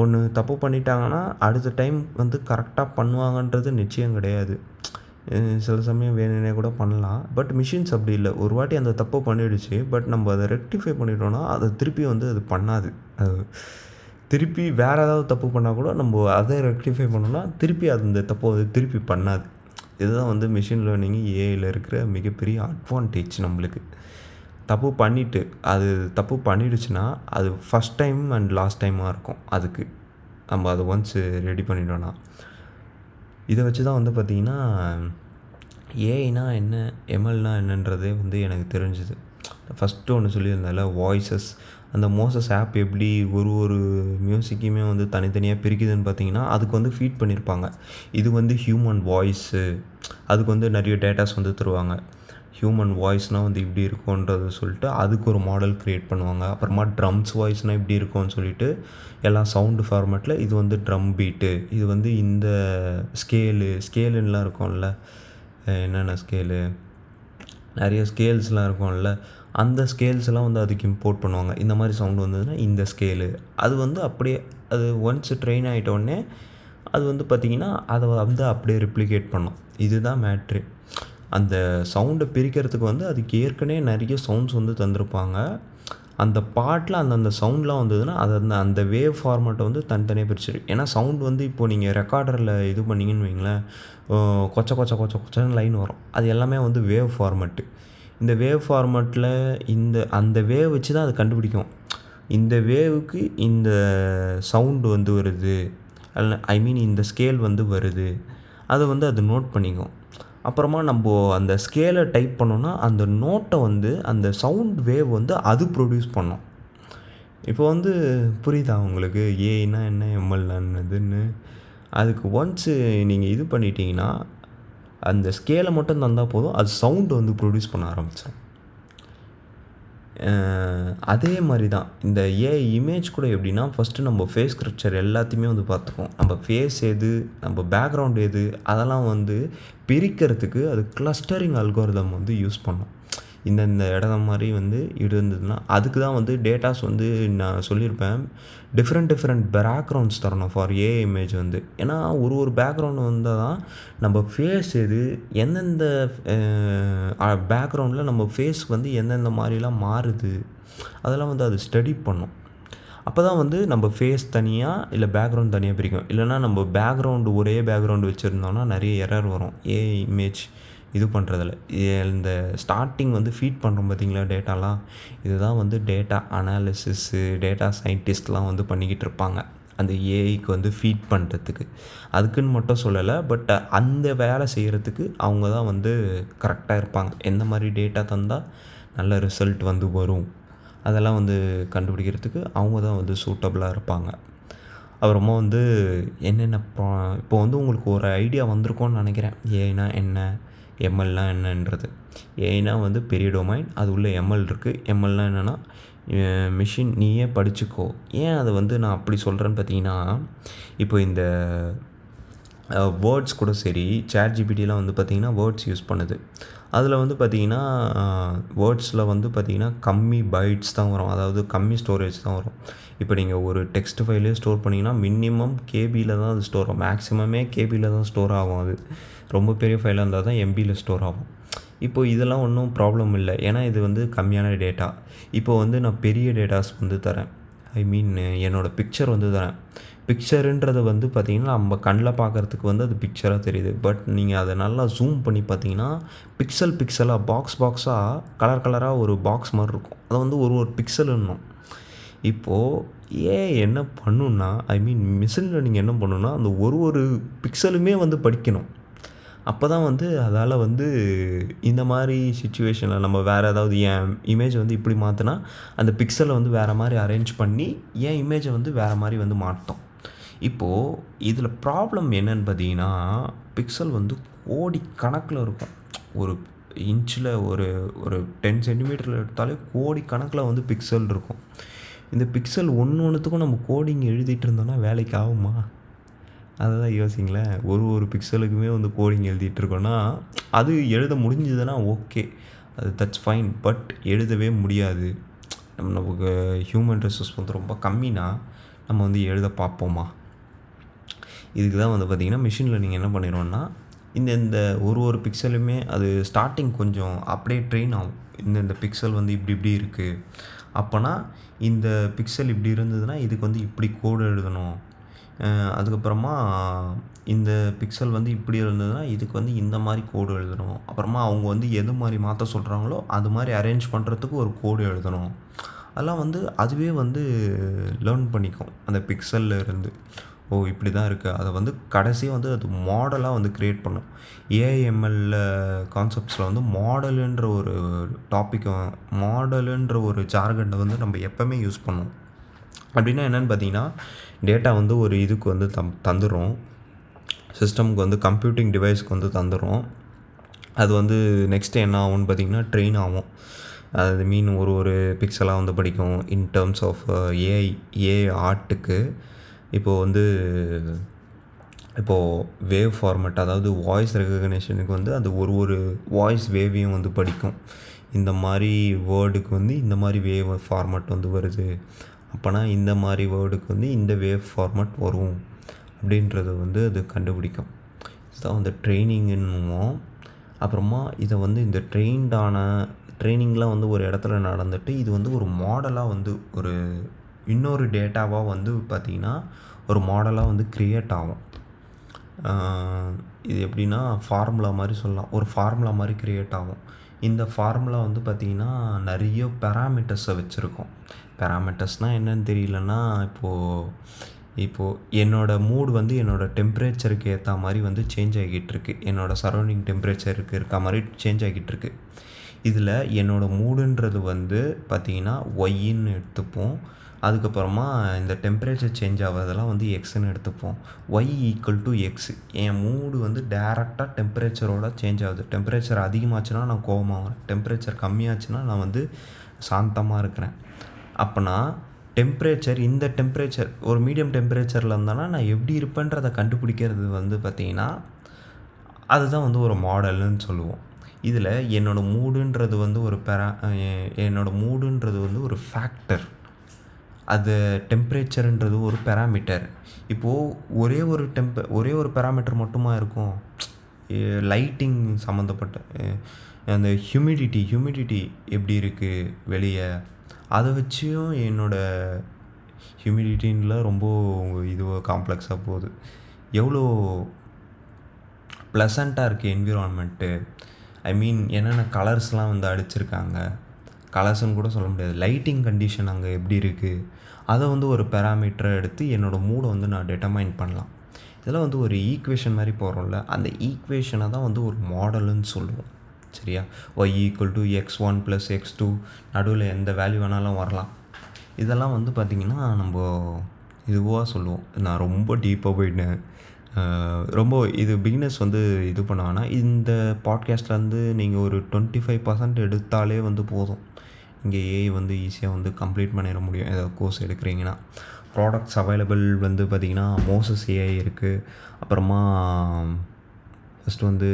ஒன்று தப்பு பண்ணிட்டாங்கன்னா அடுத்த டைம் வந்து கரெக்டாக பண்ணுவாங்கன்றது நிச்சயம் கிடையாது, சில சமயம் வேணும்னே கூட பண்ணலாம். பட் மிஷின்ஸ் அப்படி இல்லை, ஒரு வாட்டி அந்த தப்பை பண்ணிடுச்சு, பட் நம்ம அதை ரெக்டிஃபை பண்ணிட்டோன்னா அதை திருப்பி வந்து அது பண்ணாது. அது திருப்பி வேறு ஏதாவது தப்பு பண்ணால் கூட நம்ம அதை ரெக்டிஃபை பண்ணோன்னா திருப்பி அது அந்த தப்பை அது திருப்பி பண்ணாது. இதுதான் வந்து மிஷின் லேர்னிங் ஏஐயில் இருக்கிற மிகப்பெரிய அட்வான்டேஜ். நம்மளுக்கு தப்பு பண்ணிவிட்டு அது தப்பு பண்ணிடுச்சுன்னா அது ஃபஸ்ட் டைம் அண்ட் லாஸ்ட் டைமாக இருக்கும், அதுக்கு நம்ம அதை ஒன்ஸ் ரெடி பண்ணிட்டோன்னா. இதை வச்சு தான் வந்து பார்த்திங்கன்னா ஏஐனா என்ன எம்எல்னா என்னன்றதே வந்து எனக்கு தெரிஞ்சுது. ஃபஸ்ட்டு ஒன்று சொல்லியிருந்தால வாய்ஸஸ், அந்த மோசஸ் ஆப் எப்படி ஒரு ஒரு மியூசிக்குமே வந்து தனித்தனியாக பிரிக்குதுன்னு பார்த்திங்கன்னா, அதுக்கு வந்து ஃபீட் பண்ணியிருப்பாங்க, இது வந்து ஹியூமன் வாய்ஸு, அதுக்கு வந்து நிறைய டேட்டாஸ் வந்து தருவாங்க, ஹியூமன் வாய்ஸ்னால் வந்து இப்படி இருக்கும்ன்றது சொல்லிட்டு அதுக்கு ஒரு மாடல் க்ரியேட் பண்ணுவாங்க. அப்புறமா ட்ரம்ஸ் வாய்ஸ்னால் இப்படி இருக்கும்னு சொல்லிட்டு எல்லா சவுண்டு ஃபார்மேட்டில் இது வந்து ட்ரம் பீட்டு, இது வந்து இந்த ஸ்கேலு ஸ்கேலுன்னெலாம் இருக்கும்ல, என்னென்ன ஸ்கேலு நிறைய ஸ்கேல்ஸ்லாம் இருக்கும்ல, அந்த ஸ்கேல்ஸ்லாம் வந்து அதுக்கு இம்போர்ட் பண்ணுவாங்க. இந்த மாதிரி சவுண்டு வந்ததுன்னா இந்த ஸ்கேலு அது வந்து அப்படியே அது ஒன்ஸ் ட்ரெயின் ஆகிட்டோடனே அது வந்து பார்த்திங்கன்னா அதை வந்து அப்படியே ரிப்ளிகேட் பண்ணும். இதுதான் மேட்ரு. அந்த சவுண்டை பிரிக்கிறதுக்கு வந்து அதுக்கு ஏற்கனவே நிறைய சவுண்ட்ஸ் வந்து தந்திருப்பாங்க, அந்த பாட்டில் அந்தந்த சவுண்ட்லாம் வந்ததுன்னா அது அந்த அந்த வேவ் ஃபார்மேட்டை வந்து தனித்தனியாக பிரிச்சிருக்கு. ஏன்னா சவுண்ட் வந்து இப்போது நீங்கள் ரெக்கார்டரில் இது பண்ணிங்கன்னு வைங்களேன், கொச்ச கொச்ச கொச்ச கொச்சன்னு லைன் வரும், அது எல்லாமே வந்து வேவ் ஃபார்மேட்டு. இந்த வேவ் ஃபார்மேட்டில் இந்த அந்த வேவ் வச்சு தான் அது கண்டுபிடிக்கும், இந்த வேவுக்கு இந்த சவுண்டு வந்து வருது, ஐ மீன் இந்த ஸ்கேல் வந்து வருது, அதை வந்து அது நோட் பண்ணிக்கும். அப்புறமா நம்ம அந்த ஸ்கேலை டைப் பண்ணோன்னா அந்த நோட்டை வந்து அந்த சவுண்ட் வேவ் வந்து அது ப்ரொடியூஸ் பண்ணோம். இப்போ வந்து புரியுதா உங்களுக்கு ஏஐனா என்ன எம்எல்என்னதுன்னு? அதுக்கு ஒன்ஸு நீங்கள் இது பண்ணிட்டீங்கன்னா அந்த ஸ்கேலை மட்டும் தந்தால் போதும், அது சவுண்டு வந்து ப்ரொடியூஸ் பண்ண ஆரம்பித்தோம். அதே மாதிரி தான் இந்த ஏஐ இமேஜ் கூட எப்படின்னா, ஃபஸ்ட்டு நம்ம ஃபேஸ் ஸ்ட்ரக்சர் எல்லாத்தையுமே வந்து பார்த்துருக்கோம். நம்ம ஃபேஸ் எது, நம்ம பேக்ரவுண்ட் எது, அதெல்லாம் வந்து பிரிக்கிறதுக்கு அது கிளஸ்டரிங் அல்காரிதம் வந்து யூஸ் பண்ணோம். இந்த இந்த இடம் மாதிரி வந்து இருந்ததுன்னா அதுக்கு தான் வந்து டேட்டாஸ் வந்து நான் சொல்லியிருப்பேன், டிஃப்ரெண்ட் டிஃப்ரெண்ட் பேக்ரவுண்ட்ஸ் தரணும் ஃபார் ஏ இமேஜ் வந்து. ஏன்னா ஒரு ஒரு பேக்ரவுண்ட் வந்தால் தான் நம்ம ஃபேஸ் எது, எந்தெந்த பேக்ரவுண்டில் நம்ம ஃபேஸ் வந்து எந்தெந்த மாதிரிலாம் மாறுது அதெல்லாம் வந்து அது ஸ்டடி பண்ணும். அப்போ தான் வந்து நம்ம ஃபேஸ் தனியாக இல்லை பேக்ரவுண்ட் தனியாக பிரிக்கும். இல்லைனா நம்ம பேக்ரவுண்டு ஒரே பேக்ரவுண்டு வச்சுருந்தோன்னா நிறைய எரர் வரும் ஏ இமேஜ் இது பண்ணுறதில்ல. இந்த ஸ்டார்டிங் வந்து ஃபீட் பண்ணுறோம் பார்த்திங்களா டேட்டாலாம், இதுதான் வந்து டேட்டா அனாலிசிஸு டேட்டா சயின்டிஸ்ட்லாம் வந்து பண்ணிக்கிட்டு இருப்பாங்க அந்த ஏஐக்கு வந்து ஃபீட் பண்ணுறதுக்கு. அதுக்குன்னு மட்டும் சொல்லலை, பட் அந்த வேலை செய்கிறதுக்கு அவங்க தான் வந்து கரெக்டாக இருப்பாங்க. எந்த மாதிரி டேட்டா தந்தால் நல்ல ரிசல்ட் வந்து வரும் அதெல்லாம் வந்து கண்டுபிடிக்கிறதுக்கு அவங்க தான் வந்து சூட்டபுளாக இருப்பாங்க. அப்புறமா வந்து என்னென்ன இப்போ வந்து உங்களுக்கு ஒரு ஐடியா வந்திருக்கோன்னு நினைக்கிறேன், ஏஐனா என்ன எம்எல்லாம் என்னன்றது. ஏன்னா வந்து பெரிய டொமைன், அது உள்ள எம்எல் இருக்குது. எம்எல்லாம் என்னென்னா மிஷின் நீயே படிச்சுக்கோ. ஏன் அது வந்து நான் அப்படி சொல்கிறேன்னு பார்த்தீங்கன்னா, இப்போ இந்த வேர்ட்ஸ் கூட சரி, சேட்ஜிபிடிலாம் வந்து பார்த்திங்கன்னா வேர்ட்ஸ் யூஸ் பண்ணுது. அதில் வந்து பார்த்திங்கன்னா வேர்ட்ஸில் வந்து பார்த்திங்கன்னா கம்மி பைட்ஸ் தான் வரும், அதாவது கம்மி ஸ்டோரேஜ் தான் வரும். இப்போ நீங்கள் ஒரு டெக்ஸ்ட் ஃபைலே ஸ்டோர் பண்ணிங்கன்னா மினிமம் கேபியில் தான் அது ஸ்டோர் ஆகும், மேக்ஸிமமே கேபியில் தான் ஸ்டோர் ஆகும். அது ரொம்ப பெரிய ஃபைலாக இருந்தால் தான் எம்பியில் ஸ்டோர் ஆகும். இப்போ இதெல்லாம் ஒன்றும் ப்ராப்ளம் இல்லை, ஏன்னா இது வந்து கம்மியான டேட்டா. இப்போ வந்து நான் பெரிய டேட்டாஸ் வந்து தரேன், ஐ மீன் என்னோடய பிக்சர் வந்து தரேன். பிக்சருன்றது வந்து பார்த்திங்கன்னா நம்ம கண்ணில் பார்க்குறதுக்கு வந்து அது பிக்சராக தெரியுது, பட் நீங்கள் அதை நல்லா ஜூம் பண்ணி பார்த்தீங்கன்னா பிக்சல் பிக்சலாக பாக்ஸ் பாக்ஸாக கலர் கலராக ஒரு பாக்ஸ் மாதிரி இருக்கும். அதை வந்து ஒரு ஒரு பிக்சலுன்னும். இப்போது ஏ என்ன பண்ணுன்னா, ஐ மீன் மிஷினில் நீங்கள் என்ன பண்ணுன்னா அந்த ஒரு ஒரு பிக்சலுமே வந்து படிக்கணும். அப்போ தான் வந்து அதால் வந்து இந்த மாதிரி சிச்சுவேஷனில் நம்ம வேறு ஏதாவது என் இமேஜ் வந்து இப்படி மாற்றினா அந்த பிக்சலை வந்து வேறு மாதிரி அரேஞ்ச் பண்ணி என் இமேஜை வந்து வேறு மாதிரி வந்து மாற்றோம். இப்போது இதில் ப்ராப்ளம் என்னன்னு பார்த்தீங்கன்னா, பிக்சல் வந்து கோடிக்கணக்கில் இருக்கும். ஒரு இன்ச்சில் ஒரு ஒரு டென் சென்டிமீட்டரில் எடுத்தாலே கோடிக்கணக்கில் வந்து பிக்சல் இருக்கும். இந்த பிக்சல் ஒன்று ஒன்றுத்துக்கும் நம்ம கோடிங் எழுதிட்டு இருந்தோன்னா வேலைக்கு ஆகுமா? அதை தான் யோசிங்களேன். ஒரு ஒரு பிக்சலுக்குமே வந்து கோடிங் எழுதிட்டுருக்கோன்னா அது எழுத முடிஞ்சதுன்னா ஓகே, அது தட்ஸ் ஃபைன். பட் எழுதவே முடியாது, நம்ம நமக்கு ஹியூமன் ரிசோர்ஸ் வந்து ரொம்ப கம்மினா நம்ம வந்து எழுத பார்ப்போமா? இதுக்கு தான் வந்து பார்த்திங்கன்னா மிஷின் லேர்னிங் என்ன பண்ணிடுவோன்னா, இந்த இந்த ஒரு ஒரு பிக்சலுமே அது ஸ்டார்டிங் கொஞ்சம் அப்படியே ட்ரெயின் ஆகும். இந்த இந்த பிக்சல் வந்து இப்படி இப்படி இருக்குது, அப்போனா இந்த பிக்சல் இப்படி இருந்ததுன்னா இதுக்கு வந்து இப்படி கோடு எழுதணும். அதுக்கப்புறமா இந்த பிக்சல் வந்து இப்படி இருந்ததுன்னா இதுக்கு வந்து இந்த மாதிரி கோடு எழுதணும். அப்புறமா அவங்க வந்து எது மாதிரி மாற்ற சொல்கிறாங்களோ அது மாதிரி அரேஞ்ச் பண்ணுறதுக்கு ஒரு கோடு எழுதணும். அதெல்லாம் வந்து அதுவே வந்து லேர்ன் பண்ணிக்கும் அந்த பிக்சலில் இருந்து. ஓ இப்படி தான் இருக்குது, அதை வந்து கடைசியாக வந்து அது மாடலாக வந்து க்ரியேட் பண்ணும். ஏஐஎம்எல்ல கான்செப்ட்ஸில் வந்து மாடலுன்ற ஒரு டாப்பிக்கை, மாடலுன்ற ஒரு ஜார்கண்டை வந்து நம்ம எப்போவுமே யூஸ் பண்ணுவோம். அப்படின்னா என்னென்னு பார்த்தீங்கன்னா, டேட்டா வந்து ஒரு இதுக்கு வந்து தம் தந்துடும் சிஸ்டமுக்கு வந்து கம்ப்யூட்டிங் டிவைஸ்க்கு வந்து தந்துடும். அது வந்து நெக்ஸ்ட்டு என்ன ஆகும்னு பார்த்திங்கன்னா ட்ரெயின் ஆகும். அது மீன் ஒரு ஒரு பிக்சலாக வந்து படிக்கும். In terms of AI a ஆர்ட்டுக்கு இப்போது வந்து இப்போது வேவ் ஃபார்மேட், அதாவது வாய்ஸ் ரெகக்னிஷனுக்கு வந்து அது ஒரு ஒரு வாய்ஸ் வேவையும் வந்து படிக்கும். இந்த மாதிரி வேர்டுக்கு வந்து இந்த மாதிரி வேவ் ஃபார்மேட் வந்து வருது, அப்போனா இந்த மாதிரி வேர்டுக்கு வந்து இந்த வேவ் ஃபார்மேட் வரும் அப்படின்றது வந்து அது கண்டுபிடிக்கும். இதுதான் வந்து ட்ரெயினிங்குன்னுவோம். அப்புறமா இதை வந்து இந்த ட்ரெயின்டான ட்ரெயினிங்லாம் வந்து ஒரு இடத்துல நடந்துட்டு இது வந்து ஒரு மாடலாக வந்து ஒரு இன்னொரு டேட்டாவாக வந்து பார்த்திங்கன்னா ஒரு மாடலாக வந்து க்ரியேட் ஆகும். இது எப்படின்னா ஃபார்முலா மாதிரி சொல்லலாம், ஒரு ஃபார்முலா மாதிரி க்ரியேட் ஆகும். இந்த ஃபார்முலா வந்து பார்த்திங்கன்னா நிறைய பேராமீட்டர்ஸை வச்சுருக்கோம். பேராமீட்டர்ஸ்னால் என்னன்னு தெரியலன்னா, இப்போது இப்போது என்னோடய மூடு வந்து என்னோடய டெம்பரேச்சருக்கு ஏற்ற மாதிரி வந்து சேஞ்ச் ஆகிட்டு இருக்குது, என்னோடய சரௌண்டிங் டெம்பரேச்சருக்கு இருக்க மாதிரி சேஞ்ச் ஆகிட்டு இருக்குது. இதில் என்னோடய மூடுன்றது வந்து பார்த்திங்கன்னா ஒய்ன்னு எடுத்துப்போம். அதுக்கப்புறமா இந்த டெம்பரேச்சர் சேஞ்ச் ஆகிறதெல்லாம் வந்து எக்ஸ்ன்னு எடுத்துப்போம். Y equal to X. என் மூடு வந்து டேரெக்டாக டெம்பரேச்சரோட சேஞ்ச் ஆகுது. டெம்பரேச்சர் அதிகமாச்சுன்னா நான் கோவமாகிறேன், டெம்பரேச்சர் கம்மியாச்சுன்னா நான் வந்து சாந்தமாக இருக்கிறேன். அப்போனா டெம்பரேச்சர் இந்த டெம்பரேச்சர் ஒரு மீடியம் டெம்பரேச்சரில் இருந்தேன்னா நான் எப்படி இருப்பேன்றதை கண்டுபிடிக்கிறது வந்து பார்த்திங்கன்னா அதுதான் வந்து ஒரு மாடல்னு சொல்லுவோம். இதில் என்னோடய மூடுன்றது வந்து ஒரு பெரா என்னோடய மூடுன்றது வந்து ஒரு ஃபேக்டர், அது டெம்பரேச்சருன்றது ஒரு பேராமீட்டர். இப்போது ஒரே ஒரு டெம்ப ஒரே ஒரு பேராமீட்டர் மட்டுமா இருக்கும்? லைட்டிங் சம்மந்தப்பட்ட அந்த ஹியூமிடிட்டி ஹியூமிடிட்டி எப்படி இருக்குது வெளியே, அதை வச்சும் என்னோடய ஹியூமிடிட்டின்ல ரொம்ப இது காம்ப்ளெக்ஸாக போகுது. எவ்வளோ ப்ளசண்ட்டாக இருக்குது என்விரான்மெண்ட்டு. ஐ மீன் என்னென்ன கலர்ஸ்லாம் வந்து அடிச்சிருக்காங்க, கலர்ஸ்ன்னு கூட சொல்ல முடியாது, லைட்டிங் கண்டிஷன் அங்கே எப்படி இருக்குது அதை வந்து ஒரு பேராமீட்டரை எடுத்து என்னோடய மூடை வந்து நான் டிட்டர்மைன் பண்ணலாம். இதெல்லாம் வந்து ஒரு ஈக்குவேஷன் மாதிரி போகிறோம்ல, அந்த ஈக்குவேஷனை தான் வந்து ஒரு மாடலுன்னு சொல்லுவோம். சரியா? Y equal to X one plus X two, நடுவில் எந்த வேல்யூ வேணாலும் வரலாம். இதெல்லாம் வந்து பார்த்திங்கன்னா நம்ம இதுவாக சொல்லுவோம். நான் ரொம்ப டீப்பாக போயிட்டேன், ரொம்ப இது பிகினர்ஸ் வந்து இது பண்ணுவாங்கன்னா இந்த பாட்காஸ்ட்லேருந்து நீங்கள் ஒரு டுவெண்ட்டி ஃபைவ் பர்சன்ட் எடுத்தாலே வந்து போதும், இங்கே ஏஐ வந்து ஈஸியாக வந்து கம்ப்ளீட் பண்ணிட முடியும். ஏதாவது கோர்ஸ் எடுக்கிறீங்கன்னா ப்ராடக்ட்ஸ் அவைலபிள் வந்து பார்த்திங்கன்னா மோசஸ் ஏஐ இருக்குது, அப்புறமா ஃபஸ்ட்டு வந்து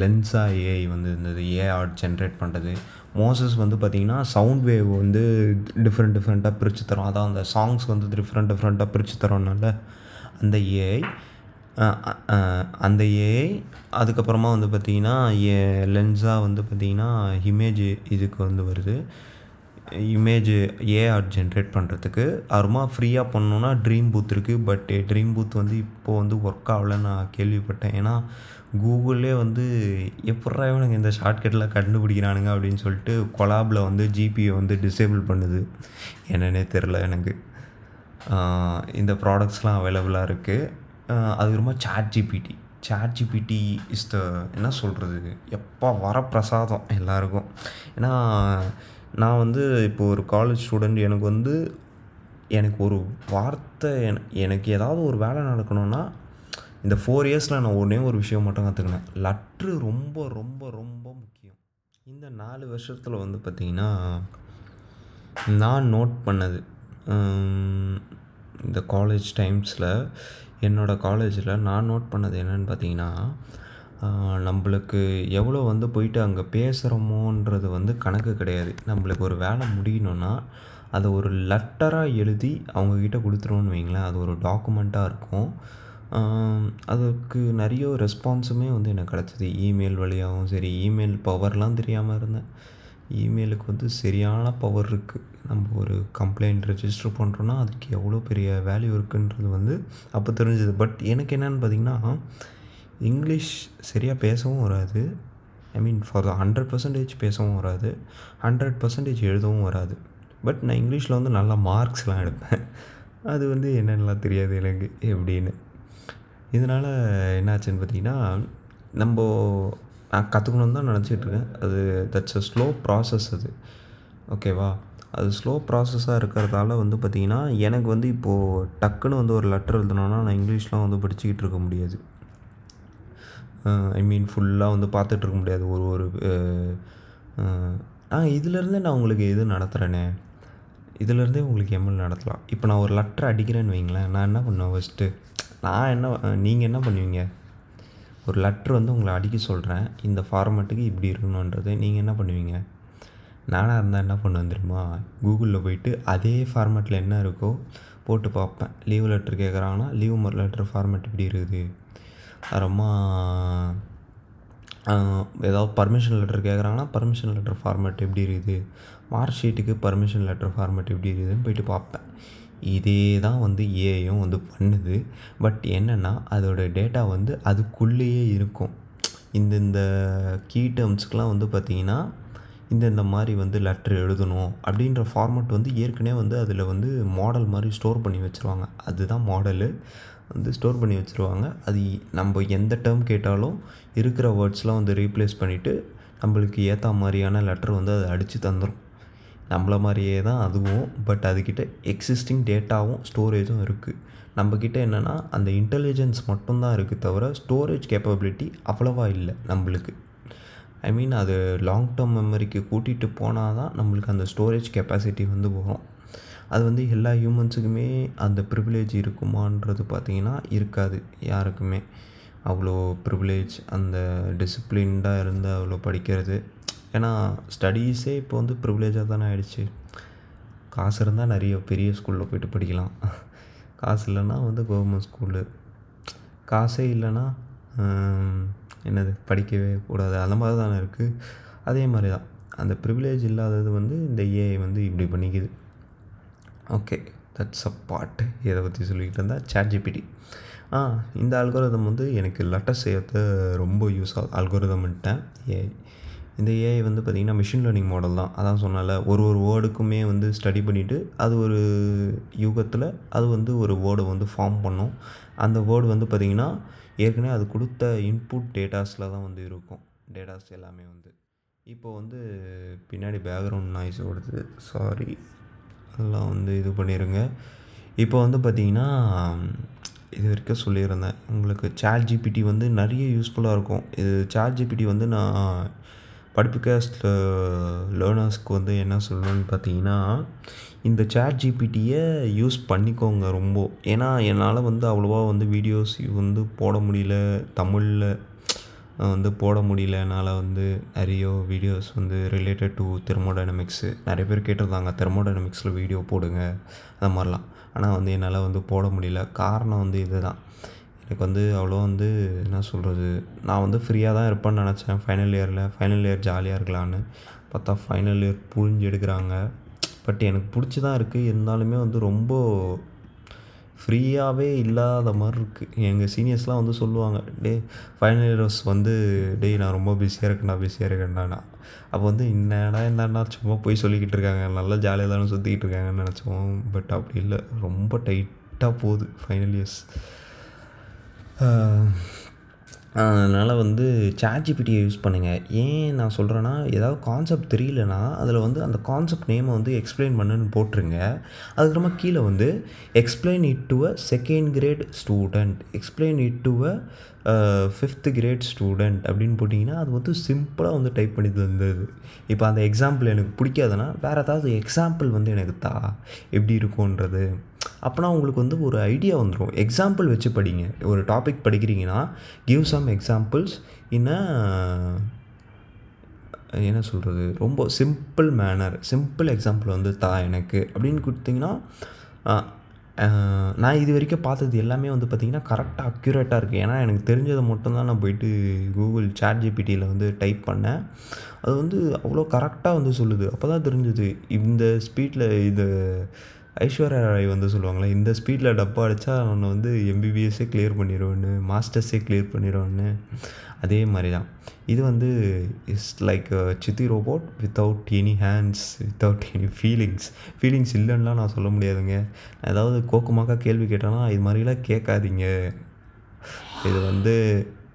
லென்ஸா ஏஐ வந்து இருந்தது, ஏஐ ஆர்ட் ஜென்ரேட் பண்ணுறது. மோசஸ் வந்து பார்த்திங்கன்னா சவுண்ட் வேவ் வந்து டிஃப்ரெண்ட் டிஃப்ரெண்ட்டாக பிரித்து தரும், அதான் அந்த சாங்ஸ் வந்து டிஃப்ரெண்ட் டிஃப்ரெண்ட்டாக பிரித்து தரோம்னால அந்த ஏஐ அந்த ஏஐ அதுக்கப்புறமா வந்து பார்த்திங்கன்னா ஏ லென்ஸா வந்து பார்த்திங்கன்னா இமேஜ் இதுக்கு வந்து வருது, இமேஜ் ஏஐ ஆர்ட் ஜென்ரேட் பண்ணுறதுக்கு. அப்புறமா ஃப்ரீயாக பண்ணணுன்னா ட்ரீம் பூத் இருக்குது. பட் ட்ரீம் பூத் வந்து இப்போது வந்து ஒர்க் ஆகலைன்னு நான் கேள்விப்பட்டேன். ஏன்னா கூகுளே வந்து எப்பட்றா இவனுங்க இந்த ஷார்ட்கட்டில் கண்டுபிடிக்கிறானுங்க அப்படின்னு சொல்லிட்டு கொலாபில் வந்து ஜிபியை வந்து டிசேபிள் பண்ணுது. என்னன்னே தெரில எனக்கு. இந்த ப்ராடக்ட்ஸ்லாம் அவைலபிளாக இருக்குது. அதுக்கப்புறமா சாட்ஜிபிடி சாட்ஜிபிடி இஸ் த என்ன சொல்கிறது எப்போ வர பிரசாதம் எல்லாருக்கும். ஏன்னா நான் வந்து இப்போ ஒரு காலேஜ் ஸ்டூடெண்ட், எனக்கு வந்து எனக்கு ஒரு வார்த்தை என எனக்கு ஏதாவது ஒரு வேலை நடக்கணும்னா இந்த ஃபோர் இயர்ஸில் நான் ஒன்றே ஒரு விஷயம் மட்டும் கற்றுக்கினேன், லெட்ரு ரொம்ப ரொம்ப ரொம்ப முக்கியம். இந்த நாலு வருஷத்தில் வந்து பார்த்திங்கன்னா நான் நோட் பண்ணது இந்த காலேஜ் டைம்ஸில் என்னோடய காலேஜில் நான் நோட் பண்ணது என்னென்னு பார்த்திங்கன்னா நம்மளுக்கு எவ்வளோ வந்து போயிட்டு அங்கே பேசுகிறோமோன்றது வந்து கணக்கு கிடையாது. நம்மளுக்கு ஒரு வேலை முடியணும்னா அதை ஒரு லெட்டராக எழுதி அவங்கக்கிட்ட கொடுத்துருவோன்னு வைங்களேன், அது ஒரு டாக்குமெண்ட்டாக இருக்கும். அதுக்கு நிறைய ரெஸ்பான்ஸுமே வந்து எனக்கு கிடச்சிது இமெயில் வழியாகவும். சரி, இமெயில் பவர்லாம் தெரியாமல் இருந்தேன். இமெயிலுக்கு வந்து சரியான பவர் இருக்குது. நம்ம ஒரு கம்ப்ளைண்ட் ரெஜிஸ்டர் பண்ணுறோன்னா அதுக்கு எவ்வளோ பெரிய வேல்யூ இருக்குன்றது வந்து அப்போ தெரிஞ்சுது. பட் எனக்கு என்னென்னு பார்த்திங்கன்னா இங்கிலீஷ் சரியாக பேசவும் வராது, I mean for the hundred percentage பேசவும் வராது, ஹண்ட்ரட் பர்சன்டேஜ் எழுதவும் வராது. பட் நான் இங்கிலீஷில் வந்து நல்லா மார்க்ஸ்லாம் எடுப்பேன். அது வந்து என்னென்னலாம் தெரியாது எனக்கு எப்படின்னு. இதனால் என்னாச்சுன்னு பார்த்திங்கன்னா நம்ம நான் கற்றுக்கணுன்னு தான் நினச்சிட்ருக்கேன். அது தட்ஸ் அ ஸ்லோ ப்ராசஸ். அது ஓகேவா? அது ஸ்லோ ப்ராசஸாக இருக்கிறதால வந்து பார்த்திங்கன்னா எனக்கு வந்து இப்போது டக்குன்னு வந்து ஒரு லெட்டர் எழுதணுன்னா நான் இங்கிலீஷ்லாம் வந்து படிச்சுக்கிட்டு இருக்க முடியாது. ஐ மீன் ஃபுல்லாக வந்து பார்த்துட்ருக்க முடியாது. ஒரு ஒரு ஆ இதிலேருந்தே நான் உங்களுக்கு எது நடத்துகிறேனே, இதிலேருந்தே உங்களுக்கு எம்எல் நடத்தலாம். இப்போ நான் ஒரு லெட்டர் அடிக்கிறேன்னு வைங்களேன், நான் என்ன பண்ணுவேன் ஃபஸ்ட்டு, நான் என்ன நீங்கள் என்ன பண்ணுவீங்க? ஒரு லெட்ரு வந்து உங்களை அடிக்க சொல்கிறேன், இந்த ஃபார்மேட்டுக்கு இப்படி இருக்கணுன்றது நீங்கள் என்ன பண்ணுவீங்க? நானாக இருந்தால் என்ன பண்ணுவேன் தெரியுமா, கூகுளில் போயிட்டு அதே ஃபார்மேட்டில் என்ன இருக்கோ போட்டு பார்ப்பேன். லீவ் லெட்ரு கேட்குறாங்கன்னா லீவ் லெட்ரு ஃபார்மேட் இப்படி இருக்குது. அப்புறமா ஏதாவது பர்மிஷன் லெட்ரு கேட்குறாங்கன்னா பர்மிஷன் லெட்ரு ஃபார்மேட் எப்படி இருக்குது, மார்க் ஷீட்டுக்கு பர்மிஷன் லெட்ரு ஃபார்மேட் எப்படி இருக்குதுன்னு போயிட்டு பார்ப்பேன். இதே தான் வந்து ஏஐயும் வந்து பண்ணுது. பட் என்னென்னா அதோடய டேட்டா வந்து அதுக்குள்ளேயே இருக்கும். இந்த இந்த கீ டேர்ம்ஸ்க்கெலாம் வந்து பார்த்திங்கன்னா இந்த இந்த மாதிரி வந்து லெட்ரு எழுதணும் அப்படின்ற ஃபார்மேட் வந்து ஏற்கனவே வந்து அதில் வந்து மாடல் மாதிரி ஸ்டோர் பண்ணி வச்சுருவாங்க. அதுதான் மாடலு வந்து ஸ்டோர் பண்ணி வச்சுருவாங்க. அது நம்ம எந்த டேர்ம் கேட்டாலும் இருக்கிற வேர்ட்ஸ்லாம் வந்து ரீப்ளேஸ் பண்ணிவிட்டு நம்மளுக்கு ஏற்ற மாதிரியான லெட்ரு வந்து அதை அடித்து தந்துடும். நம்மளை மாதிரியே தான் அதுவும். பட் அதுக்கிட்ட எக்ஸிஸ்டிங் டேட்டாவும் ஸ்டோரேஜும் இருக்குது. நம்மக்கிட்ட என்னென்னா அந்த இன்டெலிஜென்ஸ் மட்டும்தான் இருக்குது, தவிர ஸ்டோரேஜ் கேப்பபிலிட்டி அவ்வளோவா இல்லை நம்மளுக்கு. ஐ மீன் அது லாங் டேர்ம் மெமரிக்கு கூட்டிகிட்டு போனால் தான் நம்மளுக்கு அந்த ஸ்டோரேஜ் கெப்பாசிட்டி வந்து போகும். அது வந்து எல்லா ஹியூமன்ஸுக்குமே அந்த ப்ரிவிலேஜ் இருக்குமான்றது பார்த்திங்கன்னா இருக்காது. யாருக்குமே அவ்வளோ ப்ரிவிலேஜ், அந்த டிசிப்ளின்டாக இருந்து அவ்வளோ படிக்கிறது. ஏன்னா ஸ்டடீஸே இப்போ வந்து ப்ரிவிலேஜாக தானே ஆகிடுச்சு. காசு இருந்தால் நிறைய பெரிய ஸ்கூலில் போய்ட்டு படிக்கலாம், காசு இல்லைன்னா வந்து கவர்மெண்ட் ஸ்கூலு, காசே இல்லைன்னா என்னது படிக்கவே கூடாது, அந்த மாதிரி தானே இருக்குது. அதே மாதிரி தான் அந்த ப்ரிவிலேஜ் இல்லாதது வந்து இந்த ஏஐ வந்து இப்படி பண்ணிக்குது. Okay, that's a part. இதை பற்றி சொல்லிக்கிட்டு இருந்தால் ChatGPT. ஆ இந்த அல்கோரிதம் வந்து எனக்கு லெட்டஸ்ட் ஏற்ற ரொம்ப யூஸ் ஆகுது அல்கோரிதம்ட்டேன் ஏஐ. இந்த ஏஐ வந்து பார்த்திங்கன்னா மிஷின் லேர்னிங் மாடல் தான். அதான் சொன்னால ஒரு ஒரு வேர்டுக்குமே வந்து ஸ்டடி பண்ணிவிட்டு அது ஒரு யுகத்தில் அது வந்து ஒரு வேர்டை வந்து ஃபார்ம் பண்ணும். அந்த வேர்டு வந்து பார்த்திங்கன்னா ஏற்கனவே அது கொடுத்த இன்புட் டேட்டாஸில் தான் வந்து இருக்கும். டேட்டாஸ் எல்லாமே வந்து இப்போ வந்து பின்னாடி பேக்ரவுண்ட் நாய்ஸ் ஓடுது, சாரி, அதெல்லாம் வந்து இது பண்ணிடுங்க. இப்போ வந்து பார்த்திங்கன்னா இது வரைக்கும் சொல்லியிருந்தேன் உங்களுக்கு ChatGPT வந்து நிறைய யூஸ்ஃபுல்லாக இருக்கும். இது ChatGPT வந்து நான் படிப்புக்க லேர்னர்ஸ்க்கு வந்து என்ன சொல்லணும்னு பார்த்தீங்கன்னா, இந்த ChatGPT-யை யூஸ் பண்ணிக்கோங்க ரொம்ப. ஏன்னா என்னால் வந்து அவ்வளோவா வந்து வீடியோஸ் வந்து போட முடியல, தமிழில் வந்து போட முடியல. என்னால் வந்து நிறைய வீடியோஸ் வந்து ரிலேட்டட் டு தெர்மோடைனமிக்ஸு நிறைய பேர் கேட்டிருந்தாங்க, தெர்மோடைனமிக்ஸில் வீடியோ போடுங்க அந்த மாதிரிலாம். ஆனால் வந்து என்னால் வந்து போட முடியல. காரணம் வந்து இது தான், எனக்கு வந்து அவ்வளோ வந்து என்ன சொல்கிறது, நான் வந்து ஃப்ரீயாக தான் இருப்பேன்னு நினச்சேன் ஃபைனல் இயரில். ஃபைனல் இயர் ஜாலியாக இருக்கலான்னு பார்த்தா ஃபைனல் இயர் புரிஞ்சு எடுக்கிறாங்க. பட் எனக்கு பிடிச்சி தான் இருக்குது, இருந்தாலுமே வந்து ரொம்ப ஃப்ரீயாகவே இல்லாத மாதிரி இருக்குது. எங்கள் சீனியர்ஸ்லாம் வந்து சொல்லுவாங்க, டே ஃபைனல் இயர்ஸ் வந்து டே நான் ரொம்ப பிஸியாக இருக்கேன்டா பிஸியாக இருக்கேன்டாண்ணா. அப்போ வந்து என்னடா என்னன்னா சும்மா போய் சொல்லிக்கிட்டு இருக்காங்க, நல்லா ஜாலியாக தானே சுற்றிக்கிட்டு இருக்காங்கன்னு நினச்சோம். பட் அப்படி இல்லை, ரொம்ப டைட்டாக போகுது ஃபைனல் இயர்ஸ். அதனால் வந்து ChatGPT-யை யூஸ் பண்ணுங்கள். ஏன் நான் சொல்கிறேன்னா, ஏதாவது கான்செப்ட் தெரியலனா அதில் வந்து அந்த கான்செப்ட் நேமை வந்து எக்ஸ்பிளைன் பண்ணுன்னு போட்டுருங்க. அதுக்கப்புறமா கீழே வந்து explain it to a second grade student, explain it to a fifth grade student அப்படின்னு போட்டிங்கன்னா அது வந்து சிம்பிளாக வந்து டைப் பண்ணி தந்தது. இப்போ அந்த எக்ஸாம்பிள் எனக்கு பிடிக்காதுன்னா வேறு ஏதாவது எக்ஸாம்பிள் வந்து எனக்கு தா எப்படி இருக்கும்ன்றது, அப்போனா உங்களுக்கு வந்து ஒரு ஐடியா வந்துடும். எக்ஸாம்பிள் வச்சு படிங்க. ஒரு டாபிக் படிக்கிறீங்கன்னா give some examples in a என்ன சொல்கிறது ரொம்ப சிம்பிள் மேனர், சிம்பிள் எக்ஸாம்பிள் வந்து தா எனக்கு அப்படின்னு கொடுத்தீங்கன்னா. நான் இது வரைக்கும் பார்த்தது எல்லாமே வந்து பார்த்திங்கன்னா கரெக்டாக அக்யூரேட்டாக இருக்குது. ஏன்னா எனக்கு தெரிஞ்சதை மட்டும்தான் நான் போயிட்டு கூகுள் ChatGPT-யில் வந்து டைப் பண்ணேன். அது வந்து அவ்வளோ கரெக்டாக வந்து சொல்லுது. அப்போ தான் தெரிஞ்சுது இந்த ஸ்பீடில் இது ஐஸ்வர்யா ராய் வந்து சொல்லுவாங்களே, இந்த ஸ்பீடில் டப்பா அடித்தா அவனை வந்து எம்பிபிஎஸ்ஸே கிளியர் பண்ணிடுவேன்னு, மாஸ்டர்ஸே கிளியர் பண்ணிடுவேன்னு. அதே மாதிரி தான் இது வந்து it's like Chitti robot without any hands, without any feelings. Feelings இல்லைன்னா நான் சொல்ல முடியாதுங்க. ஏதாவது கோக்கமாக கேள்வி கேட்டேன்னா இது மாதிரிலாம் கேட்காதீங்க, இது வந்து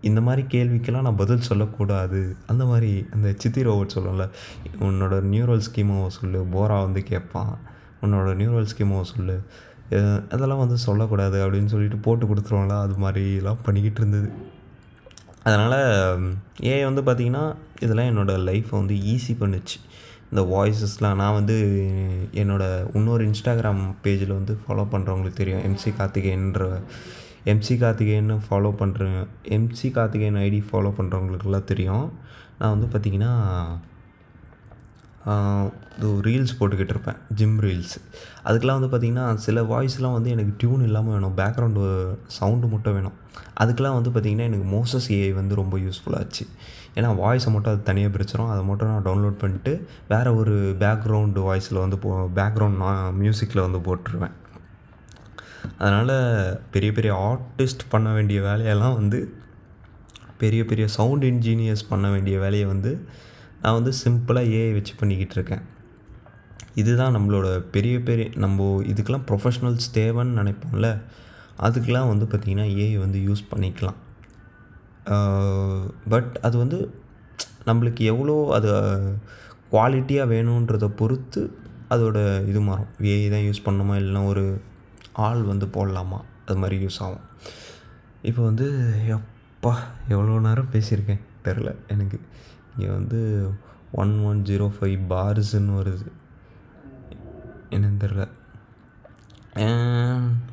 இந்த மாதிரி கேள்விக்கெல்லாம் நான் பதில் சொல்லக்கூடாது. அந்த மாதிரி அந்த சித்தி ரோபோட் சொல்லல, உன்னோட நியூரல் ஸ்கீமாவை சொல்லு, போரா வந்து கேட்பான் உன்னோட நியூரல் ஸ்கீமோ சொல்லு, அதெல்லாம் வந்து சொல்லக்கூடாது அப்படின்னு சொல்லிட்டு போட்டு கொடுத்துருவோம்ல, அது மாதிரிலாம் பண்ணிக்கிட்டு இருந்தது. அதனால் ஏஐ வந்து பார்த்திங்கன்னா இதெல்லாம் என்னோடய லைஃப்பை வந்து ஈஸி பண்ணுச்சு. இந்த வாய்ஸஸ்லாம் நான் வந்து என்னோடய இன்னொரு இன்ஸ்டாகிராம் பேஜில் வந்து ஃபாலோ பண்ணுறவங்களுக்கு தெரியும், எம்சி கார்த்திகேயன்ற எம்சி கார்த்திகேயன்னு ஃபாலோ பண்ணுறேன். எம்சி கார்த்திகேயன் ஐடி ஃபாலோ பண்ணுறவங்களுக்குலாம் தெரியும். நான் வந்து பார்த்திங்கன்னா இது ரீல்ஸ் போட்டுக்கிட்டு இருப்பேன், ஜிம் ரீல்ஸ். அதுக்கெலாம் வந்து பார்த்திங்கன்னா சில வாய்ஸ்லாம் வந்து எனக்கு டியூன் இல்லாமல் வேணும், பேக்ரவுண்டு சவுண்டு மட்டும் வேணும். அதுக்கெலாம் வந்து பார்த்திங்கன்னா எனக்கு மோசஸ் ஏஐ வந்து ரொம்ப யூஸ்ஃபுல்லாகிச்சு. ஏன்னா வாய்ஸை மட்டும் அது தனியாக பிரிச்சிடும், அதை மட்டும் நான் டவுன்லோட் பண்ணிட்டு வேறு ஒரு பேக்ரவுண்டு வாய்ஸில் வந்து போ பேக்ரவுண்ட் நான் மியூசிக்கில் வந்து போட்டுருவேன். அதனால் பெரிய பெரிய ஆர்டிஸ்ட் பண்ண வேண்டிய வேலையெல்லாம் வந்து, பெரிய பெரிய சவுண்ட் இன்ஜினியர்ஸ் பண்ண வேண்டிய வேலையை வந்து நான் வந்து சிம்பிளாக ஏஐ வச்சு பண்ணிக்கிட்டு இருக்கேன். இதுதான் நம்மளோட பெரிய பெரிய நம்ம இதுக்கெல்லாம் ப்ரொஃபஷ்னல்ஸ் தேவைன்னு நினைப்போம்ல, அதுக்கெலாம் வந்து பார்த்திங்கன்னா ஏஐ வந்து யூஸ் பண்ணிக்கலாம். பட் அது வந்து நம்மளுக்கு எவ்வளோ அது குவாலிட்டியாக வேணுன்றதை பொறுத்து அதோட இது மாறும். ஏஐ தான் யூஸ் பண்ணணுமா இல்லைனா ஒரு ஆள் வந்து போடலாமா, அது மாதிரி யூஸ் ஆகும். இப்போ வந்து எப்பா எவ்வளோ நேரம் பேசியிருக்கேன் தெரில எனக்கு. இங்கே வந்து ஒன் ஒன் ஜீரோ ஃபைவ் பார்ஸுன்னு வருது, என்னன்னு தெரில.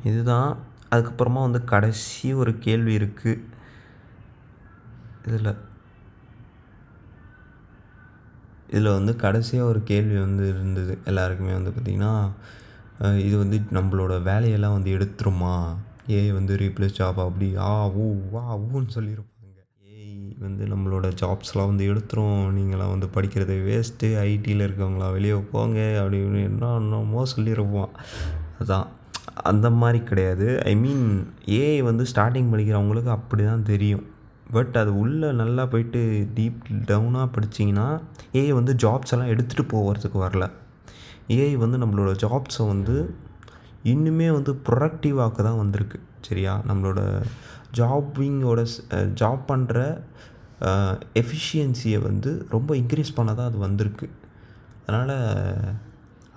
இதுதான். அதுக்கப்புறமா வந்து கடைசி ஒரு கேள்வி இருக்குது இதில். இதில் வந்து கடைசியாக ஒரு கேள்வி வந்து இருந்தது எல்லாருக்குமே வந்து பார்த்திங்கன்னா, இது வந்து நம்மளோட வேலையெல்லாம் வந்து எடுத்துருமா, ஏஐ வந்து ரீப்ளேஸ் ஜாப் அப்படி ஆ ஊ வா ஊன்னு சொல்லியிருப்பாங்க. ஏஐ வந்து நம்மளோட ஜாப்ஸ்லாம் வந்து எடுத்துரும், நீங்களாம் வந்து படிக்கிறது வேஸ்ட்டு, ஐடியில் இருக்கவங்களா வெளியே போங்க அப்படி என்ன என்னமோ சொல்லியிருப்போம். அதுதான், அந்த மாதிரி கிடையாது. ஐ மீன் ஏஐ வந்து ஸ்டார்டிங் படிக்கிறவங்களுக்கு அப்படி தான் தெரியும். பட் அது உள்ளே நல்லா போயிட்டு டீப் டவுனாக படிச்சிங்கன்னா ஏஐ வந்து ஜாப்ஸ் எல்லாம் எடுத்துகிட்டு போகிறதுக்கு வரல. ஏஐ வந்து நம்மளோட ஜாப்ஸை வந்து இன்னுமே வந்து ப்ரொடக்டிவாக்க தான் வந்திருக்கு. சரியா, நம்மளோட ஜாபிங்கோட ஜாப் பண்ணுற எஃபிஷியன்சியை வந்து ரொம்ப இன்க்ரீஸ் பண்ண தான் அது வந்திருக்கு. அதனால்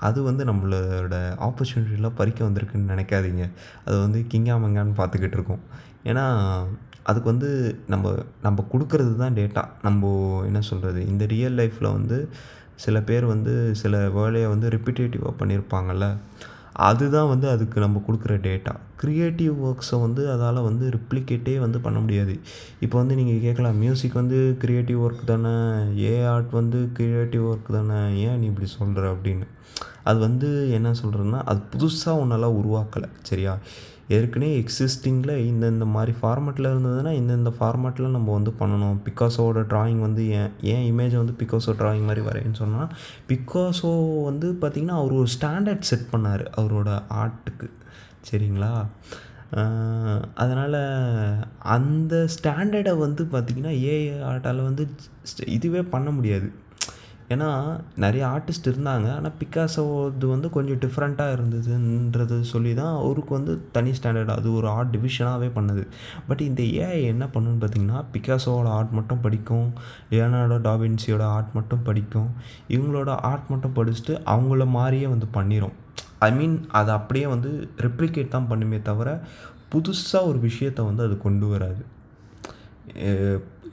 அது வந்து நம்மளோட ஆப்பர்ச்சுனிட்டிலாம் பறிக்க வந்திருக்குன்னு நினைக்காதீங்க. அது வந்து கிங்காமங்கான்னு பார்த்துக்கிட்டு இருக்கோம். ஏன்னா அதுக்கு வந்து நம்ம நம்ம கொடுக்கறது தான் டேட்டா. நம்ம என்ன சொல்கிறது, இந்த ரியல் லைஃப்பில் வந்து சில பேர் வந்து சில வேலையை வந்து ரிப்பிட்டேட்டிவாக பண்ணியிருப்பாங்கள்ல, அதுதான் வந்து அதுக்கு நம்ம கொடுக்குற டேட்டா. க்ரியேட்டிவ் ஒர்க்ஸை வந்து அதால் வந்து ரிப்ளிகேட்டே வந்து பண்ண முடியாது. இப்போ வந்து நீங்கள் கேட்கலாம், மியூசிக் வந்து க்ரியேட்டிவ் ஒர்க் தானே, ஏ ஆர்ட் வந்து க்ரியேட்டிவ் ஒர்க் தானே, ஏன் நீ இப்படி சொல்கிற அப்படின்னு. அது வந்து என்ன சொல்கிறேன்னா, அது புதுசாக ஒன்றெல்லாம் உருவாக்கலை. சரியா, ஏற்கனவே எக்ஸிஸ்டிங்கில் இந்தந்த மாதிரி ஃபார்மேட்டில் இருந்ததுன்னா இந்தந்த ஃபார்மேட்டில் நம்ம வந்து பண்ணணும். பிகாசோட ட்ராயிங் வந்து ஏன் ஏன் இமேஜை வந்து பிகாசோ ட்ராயிங் மாதிரி வரையன்னு சொன்னால், பிகாசோ வந்து பார்த்திங்கன்னா அவர் ஒரு ஸ்டாண்டர்ட் செட் பண்ணார் அவரோட ஆர்ட்டுக்கு. சரிங்களா, அதனால் அந்த ஸ்டாண்டர்டை வந்து பார்த்திங்கன்னா ஏஐ ஆர்ட்டால் வந்து இதுவே பண்ண முடியாது. ஏன்னா நிறைய ஆர்டிஸ்ட் இருந்தாங்க, ஆனால் பிகாசோ இது வந்து கொஞ்சம் டிஃப்ரெண்ட்டாக இருந்ததுன்றது சொல்லி தான் அவருக்கு வந்து தனி ஸ்டாண்டர்ட், அது ஒரு ஆர்ட் டிவிஷனாகவே பண்ணுது. பட் இந்த ஏஐ என்ன பண்ணுன்னு பார்த்திங்கன்னா, பிகாசோவோட ஆர்ட் மட்டும் படிக்கும், லியோனார்டோ டா வின்சியோட ஆர்ட் மட்டும் படிக்கும், இவங்களோட ஆர்ட் மட்டும் படிச்சுட்டு அவங்கள மாதிரியே வந்து பண்ணிடும். ஐ மீன் அதை அப்படியே வந்து ரெப்ளிகேட் தான் பண்ணுமே தவிர புதுசாக ஒரு விஷயத்தை வந்து அது கொண்டு வராது.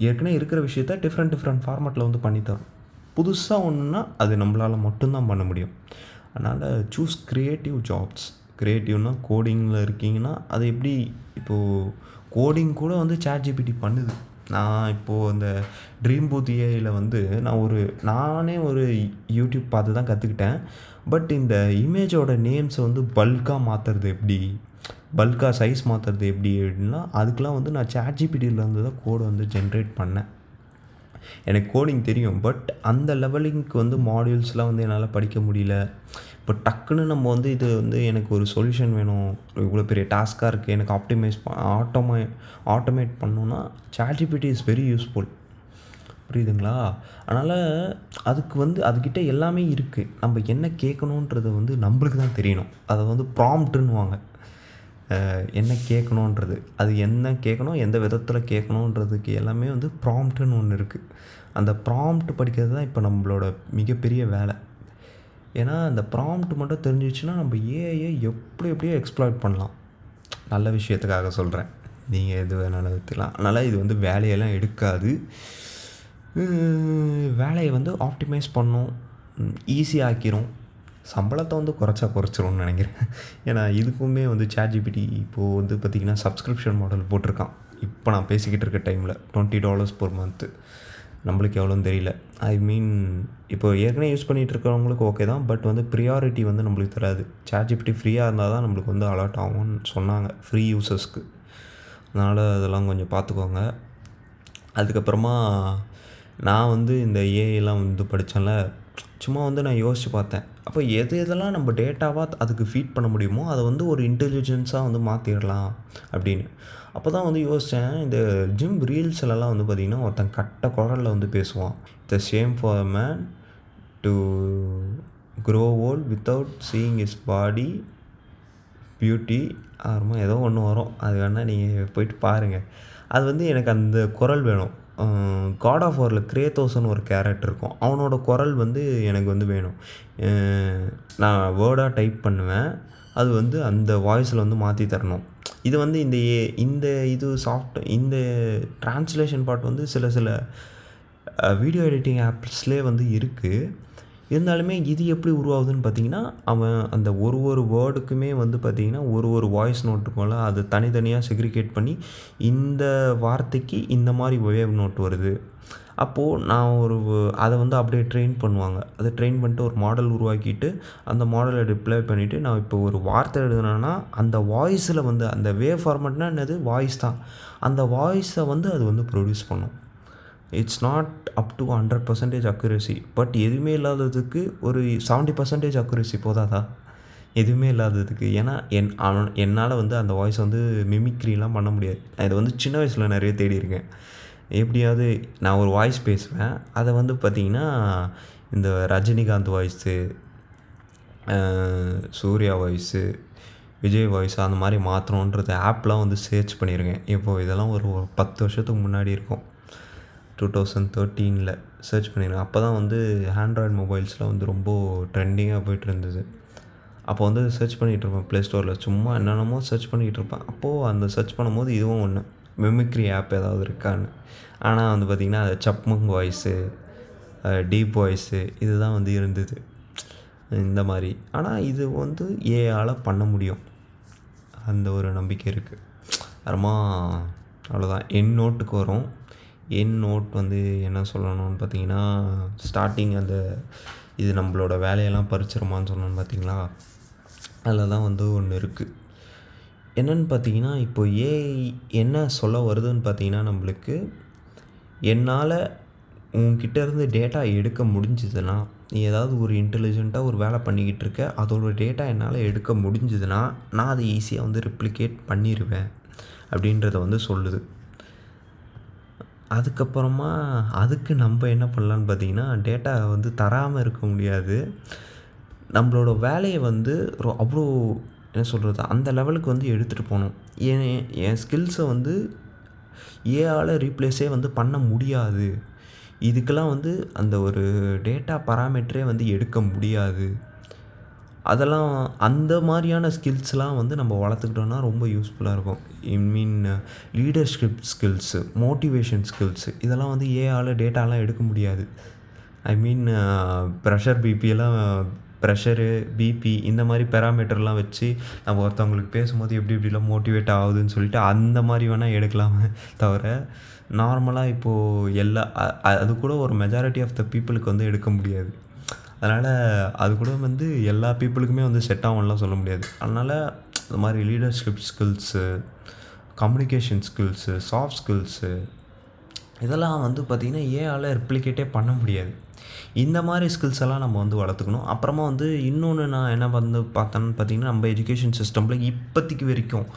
ஏற்கனவே இருக்கிற விஷயத்த டிஃப்ரெண்ட் டிஃப்ரெண்ட் ஃபார்மேட்டில் வந்து பண்ணித்தரும். புதுசாக ஒன்றுனா அது நம்மளால் மட்டும்தான் பண்ண முடியும். அதனால் சூஸ் க்ரியேட்டிவ் ஜாப்ஸ். க்ரியேட்டிவ்னால் கோடிங்கில் இருக்கீங்கன்னா, அது எப்படி இப்போது கோடிங் கூட வந்து ChatGPT பண்ணுது. நான் இப்போது அந்த DreamBooth ஏஐயில் வந்து நான் ஒரு நானே ஒரு யூடியூப் பார்த்து தான் கற்றுக்கிட்டேன். பட் இந்த இமேஜோட நேம்ஸை வந்து பல்காக மாற்றுறது எப்படி, பல்காக சைஸ் மாற்றுறது எப்படி அப்படின்னா, அதுக்கெலாம் வந்து நான் ChatGPTலேருந்து தான் கோடை வந்து ஜென்ரேட் பண்ணேன். எனக்கு கோடிங் தெரியும், பட் அந்த லெவலிங்க்கு வந்து மாடியூல்ஸ்லாம் வந்து என்னால் படிக்க முடியல. இப்போ டக்குன்னு நம்ம வந்து இது வந்து எனக்கு ஒரு சொல்யூஷன் வேணும், இவ்வளோ பெரிய டாஸ்காக இருக்குது, எனக்கு ஆப்டிமைஸ் ஆட்டோமே ஆட்டோமேட் பண்ணணுன்னா ChatGPT இஸ் வெரி யூஸ்ஃபுல். புரியுதுங்களா? அதனால் அதுக்கு வந்து அதுக்கிட்ட எல்லாமே இருக்குது. நம்ம என்ன கேட்கணுன்றது வந்து நம்மளுக்கு தான் தெரியணும். அதை வந்து ப்ராம்ப்ட்டுன்னுவாங்க, என்ன கேட்கணுன்றது. அது என்ன கேட்கணும், எந்த விதத்தில் கேட்கணுன்றதுக்கு எல்லாமே வந்து ப்ராம்ப்ட்டுன்னு ஒன்று இருக்குது. அந்த ப்ராம்ப்ட் படிக்கிறது தான் இப்போ நம்மளோட மிகப்பெரிய வேலை. ஏன்னா அந்த ப்ராம்ப்ட் மட்டும் தெரிஞ்சிச்சுன்னா நம்ம ஏஐயை எப்படி எப்படியோ எக்ஸ்ப்ளாய்ட் பண்ணலாம். நல்ல விஷயத்துக்காக சொல்கிறேன், நீங்கள் எது வேணாலும் எடுத்துக்கலாம். அதனால் இது வந்து வேலையெல்லாம் எடுக்காது, வேலையை வந்து ஆப்டிமைஸ் பண்ணும், ஈஸியாக்கிரும். சம்பளத்தை வந்து குறைச்சா குறைச்சிரும்னு நினைக்கிறேன். ஏன்னா இதுக்குமே வந்து ChatGPT இப்போது வந்து பார்த்திங்கன்னா சப்ஸ்கிரிப்ஷன் மாடல் போட்டிருக்கான். இப்போ நான் பேசிக்கிட்டு இருக்க டைமில் டுவெண்ட்டி டாலர்ஸ் பெர் மந்த்து, நம்மளுக்கு எவ்வளோன்னு தெரியல. ஐ மீன் இப்போ ஏற்கனவே யூஸ் பண்ணிகிட்டு இருக்கிறவங்களுக்கு ஓகே தான், பட் வந்து ப்ரியாரிட்டி வந்து நம்மளுக்கு தராது. ChatGPT ஃப்ரீயாக இருந்தால் தான் நம்மளுக்கு வந்து அலர்ட் ஆகும்னு சொன்னாங்க ஃப்ரீ யூசர்ஸ்க்கு. அதனால் அதெல்லாம் கொஞ்சம் பார்த்துக்கோங்க. அதுக்கப்புறமா நான் வந்து இந்த ஏஐலாம் வந்து படித்தேன்ல, சும்மா வந்து நான் யோசித்து பார்த்தேன். அப்போ எது எதெல்லாம் நம்ம டேட்டாவாக அதுக்கு ஃபீட் பண்ண முடியுமோ அதை வந்து ஒரு இன்டெலிஜென்ஸாக வந்து மாற்றிடலாம் அப்படின்னு. அப்போ தான் வந்து யோசித்தேன், இந்த ஜிம் ரீல்ஸ்லலாம் வந்து பார்த்திங்கன்னா ஒருத்தன் கட்ட குரலில் வந்து பேசுவான், the same for a man to grow old without seeing his body beauty ஆரமாக ஏதோ ஒன்று வரும். அது வேணால் நீங்கள் போயிட்டு பாருங்கள். அது வந்து எனக்கு அந்த குரல் வேணும். காட் ஆஃப் வாரில் கிரேத்தோஸ்னு ஒரு கேரக்டர் இருக்கும், அவனோட குரல் வந்து எனக்கு வந்து வேணும். நான் வேர்டாக டைப் பண்ணுவேன், அது வந்து அந்த வாய்ஸில் வந்து மாற்றி தரணும். இது வந்து இந்த ஏ இந்த இது சாஃப்ட் இந்த டிரான்ஸ்லேஷன் பார்ட் வந்து சில சில வீடியோ எடிட்டிங் ஆப்ஸ்லேயே வந்து இருக்குது. இருந்தாலுமே இது எப்படி உருவாகுதுன்னு பார்த்திங்கன்னா, அவன் அந்த ஒரு ஒரு வேர்டுக்குமே வந்து பார்த்திங்கன்னா ஒரு ஒரு வாய்ஸ் நோட் இருக்கும்ல, அது தனித்தனியாக செக்ரிகேட் பண்ணி இந்த வார்த்தைக்கு இந்த மாதிரி வேவ் நோட் வருது. அப்போது நான் ஒரு அதை வந்து அப்படியே ட்ரெயின் பண்ணுவாங்க. அதை ட்ரெயின் பண்ணிட்டு ஒரு மாடல் உருவாக்கிட்டு அந்த மாடலை டிப்ளை பண்ணிவிட்டு நான் இப்போ ஒரு வார்த்தை எழுதுனேன்னா அந்த வாய்ஸில் வந்து அந்த வேவ் ஃபார்மேட்னா என்னது வாய்ஸ் தான், அந்த வாய்ஸை வந்து அது வந்து ப்ரொடியூஸ் பண்ணும். It's not up to hundred percentage accuracy, but எதுவுமே இல்லாததுக்கு ஒரு செவன்ட்டி பர்சன்டேஜ் அக்யூரசி போதாதா எதுவுமே இல்லாததுக்கு? ஏன்னா என் என்னால் வந்து அந்த வாய்ஸ் வந்து மிமிக்ரிலாம் பண்ண முடியாது. இது வந்து சின்ன வயசில் நிறைய தேடியிருக்கேன். எப்படியாவது நான் ஒரு வாய்ஸ் பேசுவேன், அதை வந்து பார்த்திங்கன்னா இந்த Rajinikanth voice, Suriya voice, Vijay voice அந்த மாதிரி மாற்றணுன்றது ஆப்லாம் வந்து சர்ச் பண்ணியிருக்கேன். இப்போது இதெல்லாம் ஒரு பத்து வருஷத்துக்கு முன்னாடி இருக்கும், டூ தௌசண்ட் தேர்ட்டீனில் சர்ச் பண்ணியிருக்கேன். அப்போ தான் வந்து ஆண்ட்ராய்டு மொபைல்ஸில் வந்து ரொம்ப ட்ரெண்டிங்காக போய்ட்டு இருந்தது. அப்போ வந்து சர்ச் பண்ணிகிட்டு இருப்பேன் ப்ளே ஸ்டோரில், சும்மா என்னென்னமோ சர்ச் பண்ணிகிட்டு இருப்பேன். அப்போது அந்த சர்ச் பண்ணும்போது இதுவும் ஒன்று மிமிக்ரி ஆப் ஏதாவது இருக்கான்னு, ஆனால் வந்து பார்த்திங்கன்னா அது சப்மங் வாய்ஸு, டீப் வாய்ஸு இது தான் வந்து இருந்தது இந்த மாதிரி. ஆனால் இது வந்து ஏஐயால் பண்ண முடியும் அந்த ஒரு நம்பிக்கை இருக்குது. அப்புறமா அவ்வளோதான், என் நோட்டுக்கு வரும். என் நோட் வந்து என்ன சொல்லணும்னு பார்த்தீங்கன்னா, ஸ்டார்டிங் அந்த இது நம்மளோட வேலையெல்லாம் பறிச்சிருமான்னு சொன்னோன்னு பார்த்தீங்களா, அதில் தான் வந்து ஒன்று இருக்குது. என்னென்னு பார்த்தீங்கன்னா, இப்போ ஏஐ என்ன சொல்ல வருதுன்னு பார்த்தீங்கன்னா, நம்மளுக்கு என்னால் உங்ககிட்ட இருந்து டேட்டா எடுக்க முடிஞ்சுதுன்னா, நீ ஏதாவது ஒரு இன்டெலிஜென்ட்டாக ஒரு வேலை பண்ணிக்கிட்டு இருக்க, அதோடய டேட்டா என்னால் எடுக்க முடிஞ்சுதுன்னா நான் அதை ஈஸியாக வந்து ரெப்ளிகேட் பண்ணிடுவேன் அப்படின்றத வந்து சொல்லுது. அதுக்கப்புறமா அதுக்கு நம்ம என்ன பண்ணலான்னு பார்த்திங்கன்னா, டேட்டா வந்து தராமல் இருக்க முடியாது. நம்மளோட வேலையை வந்து அவ்வளோ என்ன சொல்கிறது அந்த லெவலுக்கு வந்து எடுத்துகிட்டு போகணும். ஏன் என் ஸ்கில்ஸை வந்து ஏஆல் ரீப்ளேஸே வந்து பண்ண முடியாது, இதுக்கெல்லாம் வந்து அந்த ஒரு டேட்டா பராமீட்டரே வந்து எடுக்க முடியாது. அதெல்லாம் அந்த மாதிரியான ஸ்கில்ஸ்லாம் வந்து நம்ம வளர்த்துக்கிட்டோன்னா ரொம்ப யூஸ்ஃபுல்லாக இருக்கும். I mean leadership skills, motivation skills இதெல்லாம் வந்து ஏஆல் டேட்டாலாம் எடுக்க முடியாது. ஐ மீன் ப்ரெஷர் பிபியெல்லாம் ப்ரெஷரு பிபி இந்த மாதிரி பேராமீட்டர்லாம் வச்சு நம்ம ஒருத்தவங்களுக்கு பேசும்போது எப்படி எப்படிலாம் மோட்டிவேட் ஆகுதுன்னு சொல்லிட்டு அந்த மாதிரி வேணால் எடுக்கலாமே தவிர, நார்மலாக இப்போது எல்லா அது கூட ஒரு மெஜாரிட்டி ஆஃப் த பீப்புளுக்கு வந்து எடுக்க முடியாது. அதனால் அது கூட வந்து எல்லா பீப்புளுக்குமே வந்து செட் ஆகும்லாம் சொல்ல முடியாது. அதனால் அது மாதிரி leadership skills, communication skills, soft skills இதெல்லாம் வந்து பார்த்திங்கன்னா ஏஆல் ரெப்ளிகேட்டே பண்ண முடியாது. இந்த மாதிரி ஸ்கில்ஸ் எல்லாம் நம்ம வந்து வளர்த்துக்கணும். அப்புறமா வந்து இன்னொன்று நான் என்ன வந்து பார்த்தேன்னு பார்த்திங்கன்னா, நம்ம எஜுகேஷன் சிஸ்டமில் இப்போதைக்கு வரைக்கும்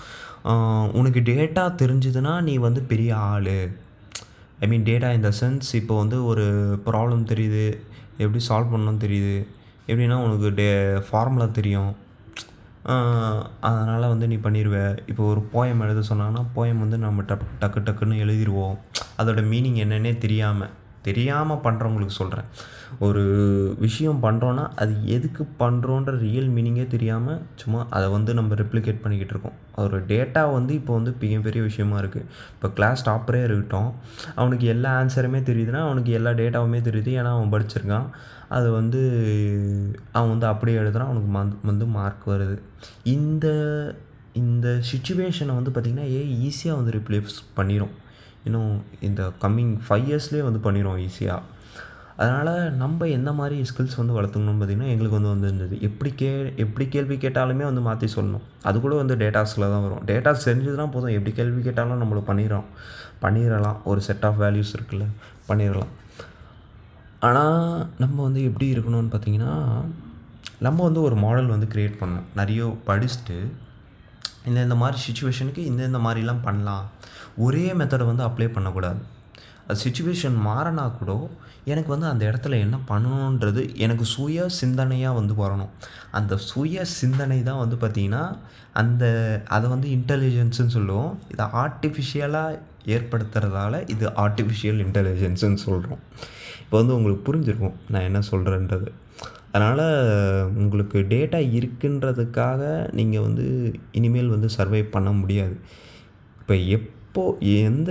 உனக்கு டேட்டா தெரிஞ்சுதுன்னா நீ வந்து பெரிய ஆள். ஐ மீன் டேட்டா இன் த சென்ஸ், இப்போ வந்து ஒரு ப்ராப்ளம் தெரியுது, எப்படி சால்வ் பண்ணணும்னு தெரியுது, எப்படின்னா உனக்கு டே ஃபார்முலா தெரியும், அதனால் வந்து நீ பண்ணிடுவே. இப்போ ஒரு போயம் எழுத சொன்னாங்கன்னா போயம் வந்து நம்ம டக் டக்கு டக்குன்னு எழுதிடுவோம், அதோட மீனிங் என்னென்னே தெரியாமல் தெரியாமல் பண்ணுறவங்களுக்கு சொல்கிறேன். ஒரு விஷயம் பண்ணுறோன்னா அது எதுக்கு பண்ணுறோன்ற ரியல் மீனிங்கே தெரியாமல் சும்மா அதை வந்து நம்ம ரெப்ளிகேட் பண்ணிக்கிட்டு இருக்கோம். ஒரு டேட்டா வந்து இப்போ வந்து பெரிய பெரிய விஷயமா இருக்குது. இப்போ கிளாஸ் டாப்பரே இருக்கட்டும், அவனுக்கு எல்லா ஆன்சருமே தெரியுதுன்னா அவனுக்கு எல்லா டேட்டாவுமே தெரியுது, ஏன்னா அவன் படிச்சிருக்கான். அது வந்து அவன் வந்து அப்படியே எழுதுனா அவனுக்கு வந்து மார்க் வருது. இந்த இந்த சுச்சுவேஷனை வந்து பார்த்திங்கன்னா ஏ ஈஸியாக வந்து ரிப்ளேஸ் பண்ணிடும். இன்னும் இந்த கம்மிங் ஃபைவ் இயர்ஸ்லேயே வந்து பண்ணிடுவோம் ஈஸியாக. அதனால் நம்ம எந்த மாதிரி ஸ்கில்ஸ் வந்து வளர்த்துக்கணும்னு பார்த்திங்கன்னா, எங்களுக்கு வந்து வந்துருந்தது எப்படி கே எப்படி கேள்வி கேட்டாலுமே வந்து மாற்றி சொல்லணும். அது கூட வந்து டேட்டாஸில் தான் வரும். டேட்டாஸ் தெரிஞ்சதுனா போதும், எப்படி கேள்வி கேட்டாலும் நம்மளுக்கு பண்ணிடுறோம் பண்ணிடலாம் ஒரு செட் ஆஃப் வேல்யூஸ் இருக்குல்ல பண்ணிடலாம். ஆனால் நம்ம வந்து எப்படி இருக்கணும்னு பார்த்திங்கன்னா, நம்ம வந்து ஒரு மாடல் வந்து க்ரியேட் பண்ணணும். நிறைய படிச்சுட்டு இந்த இந்த மாதிரி சுச்சுவேஷனுக்கு இந்த இந்த மாதிரிலாம் பண்ணலாம், ஒரே மெத்தடை வந்து அப்ளை பண்ணக்கூடாது. அது சுச்சுவேஷன் மாறினா கூட எனக்கு வந்து அந்த இடத்துல என்ன பண்ணணுன்றது எனக்கு சுய சிந்தனையாக வந்து வரணும். அந்த சுய சிந்தனை தான் வந்து பார்த்திங்கன்னா அந்த அதை வந்து இன்டெலிஜென்ஸுன்னு சொல்லுவோம். இதை ஆர்டிஃபிஷியலாக ஏற்படுத்துறதால இது ஆர்டிஃபிஷியல் இன்டெலிஜென்ஸுன்னு சொல்கிறோம். இப்போ வந்து உங்களுக்கு புரிஞ்சிருக்கும் நான் என்ன சொல்கிறேன்றது. அதனால் உங்களுக்கு டேட்டா இருக்குன்றதுக்காக நீங்கள் வந்து இனிமேல் வந்து சர்வே பண்ண முடியாது. இப்போ எப்போது எந்த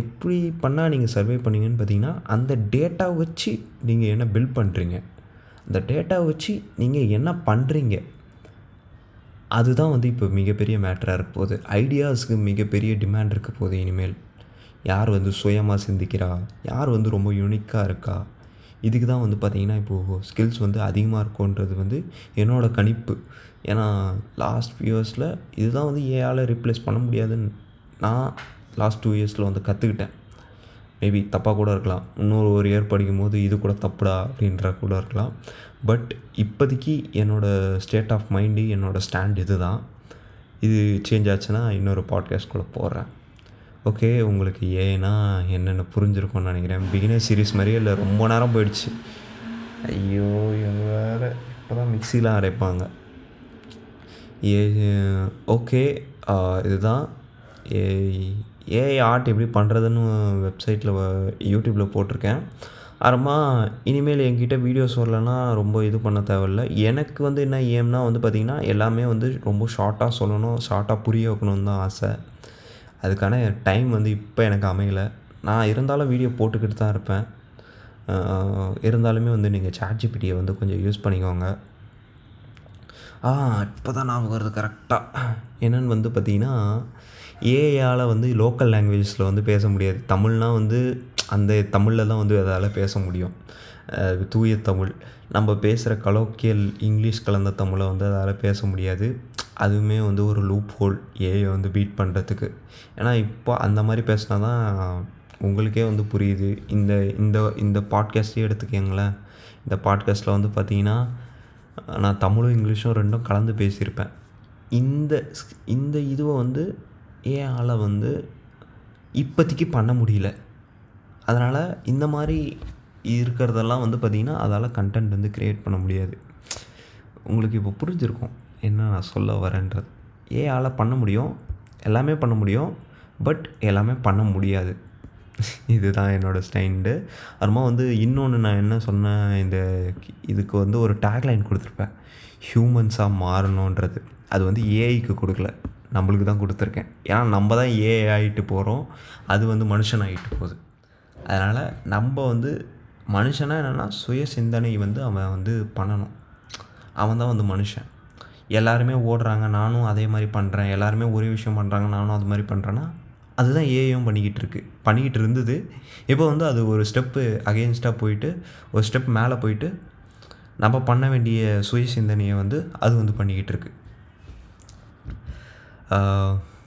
எப்படி பண்ணால் நீங்கள் சர்வே பண்ணீங்கன்னு பார்த்தீங்கன்னா, அந்த டேட்டா வச்சு நீங்கள் என்ன பில்ட் பண்ணுறீங்க, அந்த டேட்டா வச்சு நீங்கள் என்ன பண்ணுறீங்க, அதுதான் வந்து இப்போ மிகப்பெரிய மேட்டராக இருக்க போகுது. ஐடியாஸுக்கு மிகப்பெரிய டிமாண்ட் இருக்க போகுது இனிமேல். யார் வந்து சுயமாக சிந்திக்கிறா, யார் வந்து ரொம்ப யூனிக்காக இருக்கா, இதுக்கு தான் வந்து பார்த்திங்கன்னா இப்போது ஸ்கில்ஸ் வந்து அதிகமாக இருக்குன்றது வந்து என்னோடய கணிப்பு. ஏன்னா லாஸ்ட் ஃபியூ இயர்ஸில் இதுதான் வந்து ஏஆல் ரீப்ளேஸ் பண்ண முடியாதுன்னு நான் லாஸ்ட் டூ இயர்ஸில் வந்து கற்றுக்கிட்டேன். மேபி தப்பாக கூட இருக்கலாம், இன்னொரு ஒரு இயர் படிக்கும் போது இது கூட தப்புடா அப்படின்ற கூட இருக்கலாம். பட் இப்போதைக்கு என்னோடய ஸ்டேட் ஆஃப் மைண்டு, என்னோடய ஸ்டாண்ட் இது தான். இது சேஞ்ச் ஆச்சுன்னா இன்னொரு பாட்காஸ்ட் கூட போடுறேன். ஓகே, உங்களுக்கு ஏன்னா என்னென்ன புரிஞ்சிருக்கும்னு நினைக்கிறேன். பிகினர் சீரீஸ் மாதிரியே இல்லை, ரொம்ப நேரம் போயிடுச்சு. ஐயோ இவங்க வேறு இப்போ தான் மிக்சிலாம் அரைப்பாங்க. ஏ ஓகே, இதுதான் ஏ ஏஐ ஆர்ட் எப்படி பண்ணுறதுன்னு வெப்சைட்டில் யூடியூப்பில் போட்டிருக்கேன். அப்புறமா இனிமேல் என்கிட்ட வீடியோஸ் வரலன்னா ரொம்ப இது பண்ண தேவையில்லை. எனக்கு வந்து என்ன ஏம்னா வந்து பார்த்திங்கன்னா எல்லாமே வந்து ரொம்ப ஷார்ட்டாக சொல்லணும், ஷார்ட்டாக புரிய வைக்கணுன்னு தான் ஆசை. அதுக்கான டைம் வந்து இப்போ எனக்கு அமையலை. நான் இருந்தாலும் வீடியோ போட்டுக்கிட்டு தான் இருப்பேன். இருந்தாலுமே வந்து நீங்கள் ChatGPT-யை வந்து கொஞ்சம் யூஸ் பண்ணிக்கோங்க. ஆ இப்போ தான் ஞாபகம் வருது கரெக்டாக என்னென்னு வந்து பார்த்திங்கன்னா, ஏஐயால் வந்து லோக்கல் லாங்குவேஜஸில் வந்து பேச முடியாது. தமிழ்னால் வந்து அந்த தமிழில் தான் வந்து அதால் பேச முடியும், தூய தமிழ். நம்ம பேசுகிற கலோக்கியல் இங்கிலீஷ் கலந்த தமிழை வந்து அதால் பேச முடியாது. அதுவுமே வந்து ஒரு லூப் ஹோல் ஏஐ வந்து பீட் பண்ணுறதுக்கு. ஏன்னா இப்போ அந்த மாதிரி பேசினா தான் உங்களுக்கே வந்து புரியுது. இந்த இந்த இந்த பாட்காஸ்ட்டே எடுத்துக்கங்களேன். இந்த பாட்காஸ்ட்டில் வந்து பார்த்திங்கன்னா நான் தமிழும் இங்கிலீஷும் ரெண்டும் கலந்து பேசியிருப்பேன். இந்த இந்த இதுவை வந்து ஏஆளை வந்து இப்போதைக்கு பண்ண முடியல. அதனால் இந்த மாதிரி இருக்கிறதெல்லாம் வந்து பார்த்திங்கன்னா அதால் கண்டென்ட் வந்து க்ரியேட் பண்ண முடியாது. உங்களுக்கு இப்போ புரிஞ்சிருக்கும் என்ன நான் சொல்ல வரேன்றது. ஏஆளை பண்ண முடியும், எல்லாமே பண்ண முடியும், பட் எல்லாமே பண்ண முடியாது. இதுதான் என்னோடய ஸ்டைண்டு. அப்புறமா வந்து இன்னொன்று நான் என்ன சொன்னேன், இந்த இதுக்கு வந்து ஒரு டேக்லைன் கொடுத்துருப்பேன், ஹியூமன்ஸாக மாறணுன்றது. அது வந்து ஏஐக்கு கொடுக்கல, நம்மளுக்கு தான் கொடுத்துருக்கேன். ஏன்னா நம்ம தான் ஏஐ ஆகிட்டு போகிறோம், அது வந்து மனுஷன் ஆகிட்டு போகுது. அதனால் நம்ம வந்து மனுஷனாக என்னென்னா சுய சிந்தனை வந்து அவன் வந்து பண்ணணும். அவன் தான் வந்து மனுஷன். எல்லாருமே ஓடுறாங்க, நானும் அதே மாதிரி பண்ணுறேன், எல்லாருமே ஒரே விஷயம் பண்ணுறாங்க, நானும் அது மாதிரி பண்ணுறேன்னா அதுதான் ஏஐயும் பண்ணிக்கிட்டு இருக்கு பண்ணிக்கிட்டு இருந்தது. இப்போ வந்து அது ஒரு ஸ்டெப்பு அகெயின்ஸ்டாக போயிட்டு ஒரு ஸ்டெப் மேலே போயிட்டு நம்ம பண்ண வேண்டிய சுய சிந்தனையை வந்து அது வந்து பண்ணிக்கிட்டு இருக்கு.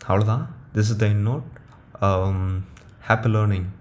அவ்வளோதான். This is the note. Happy learning.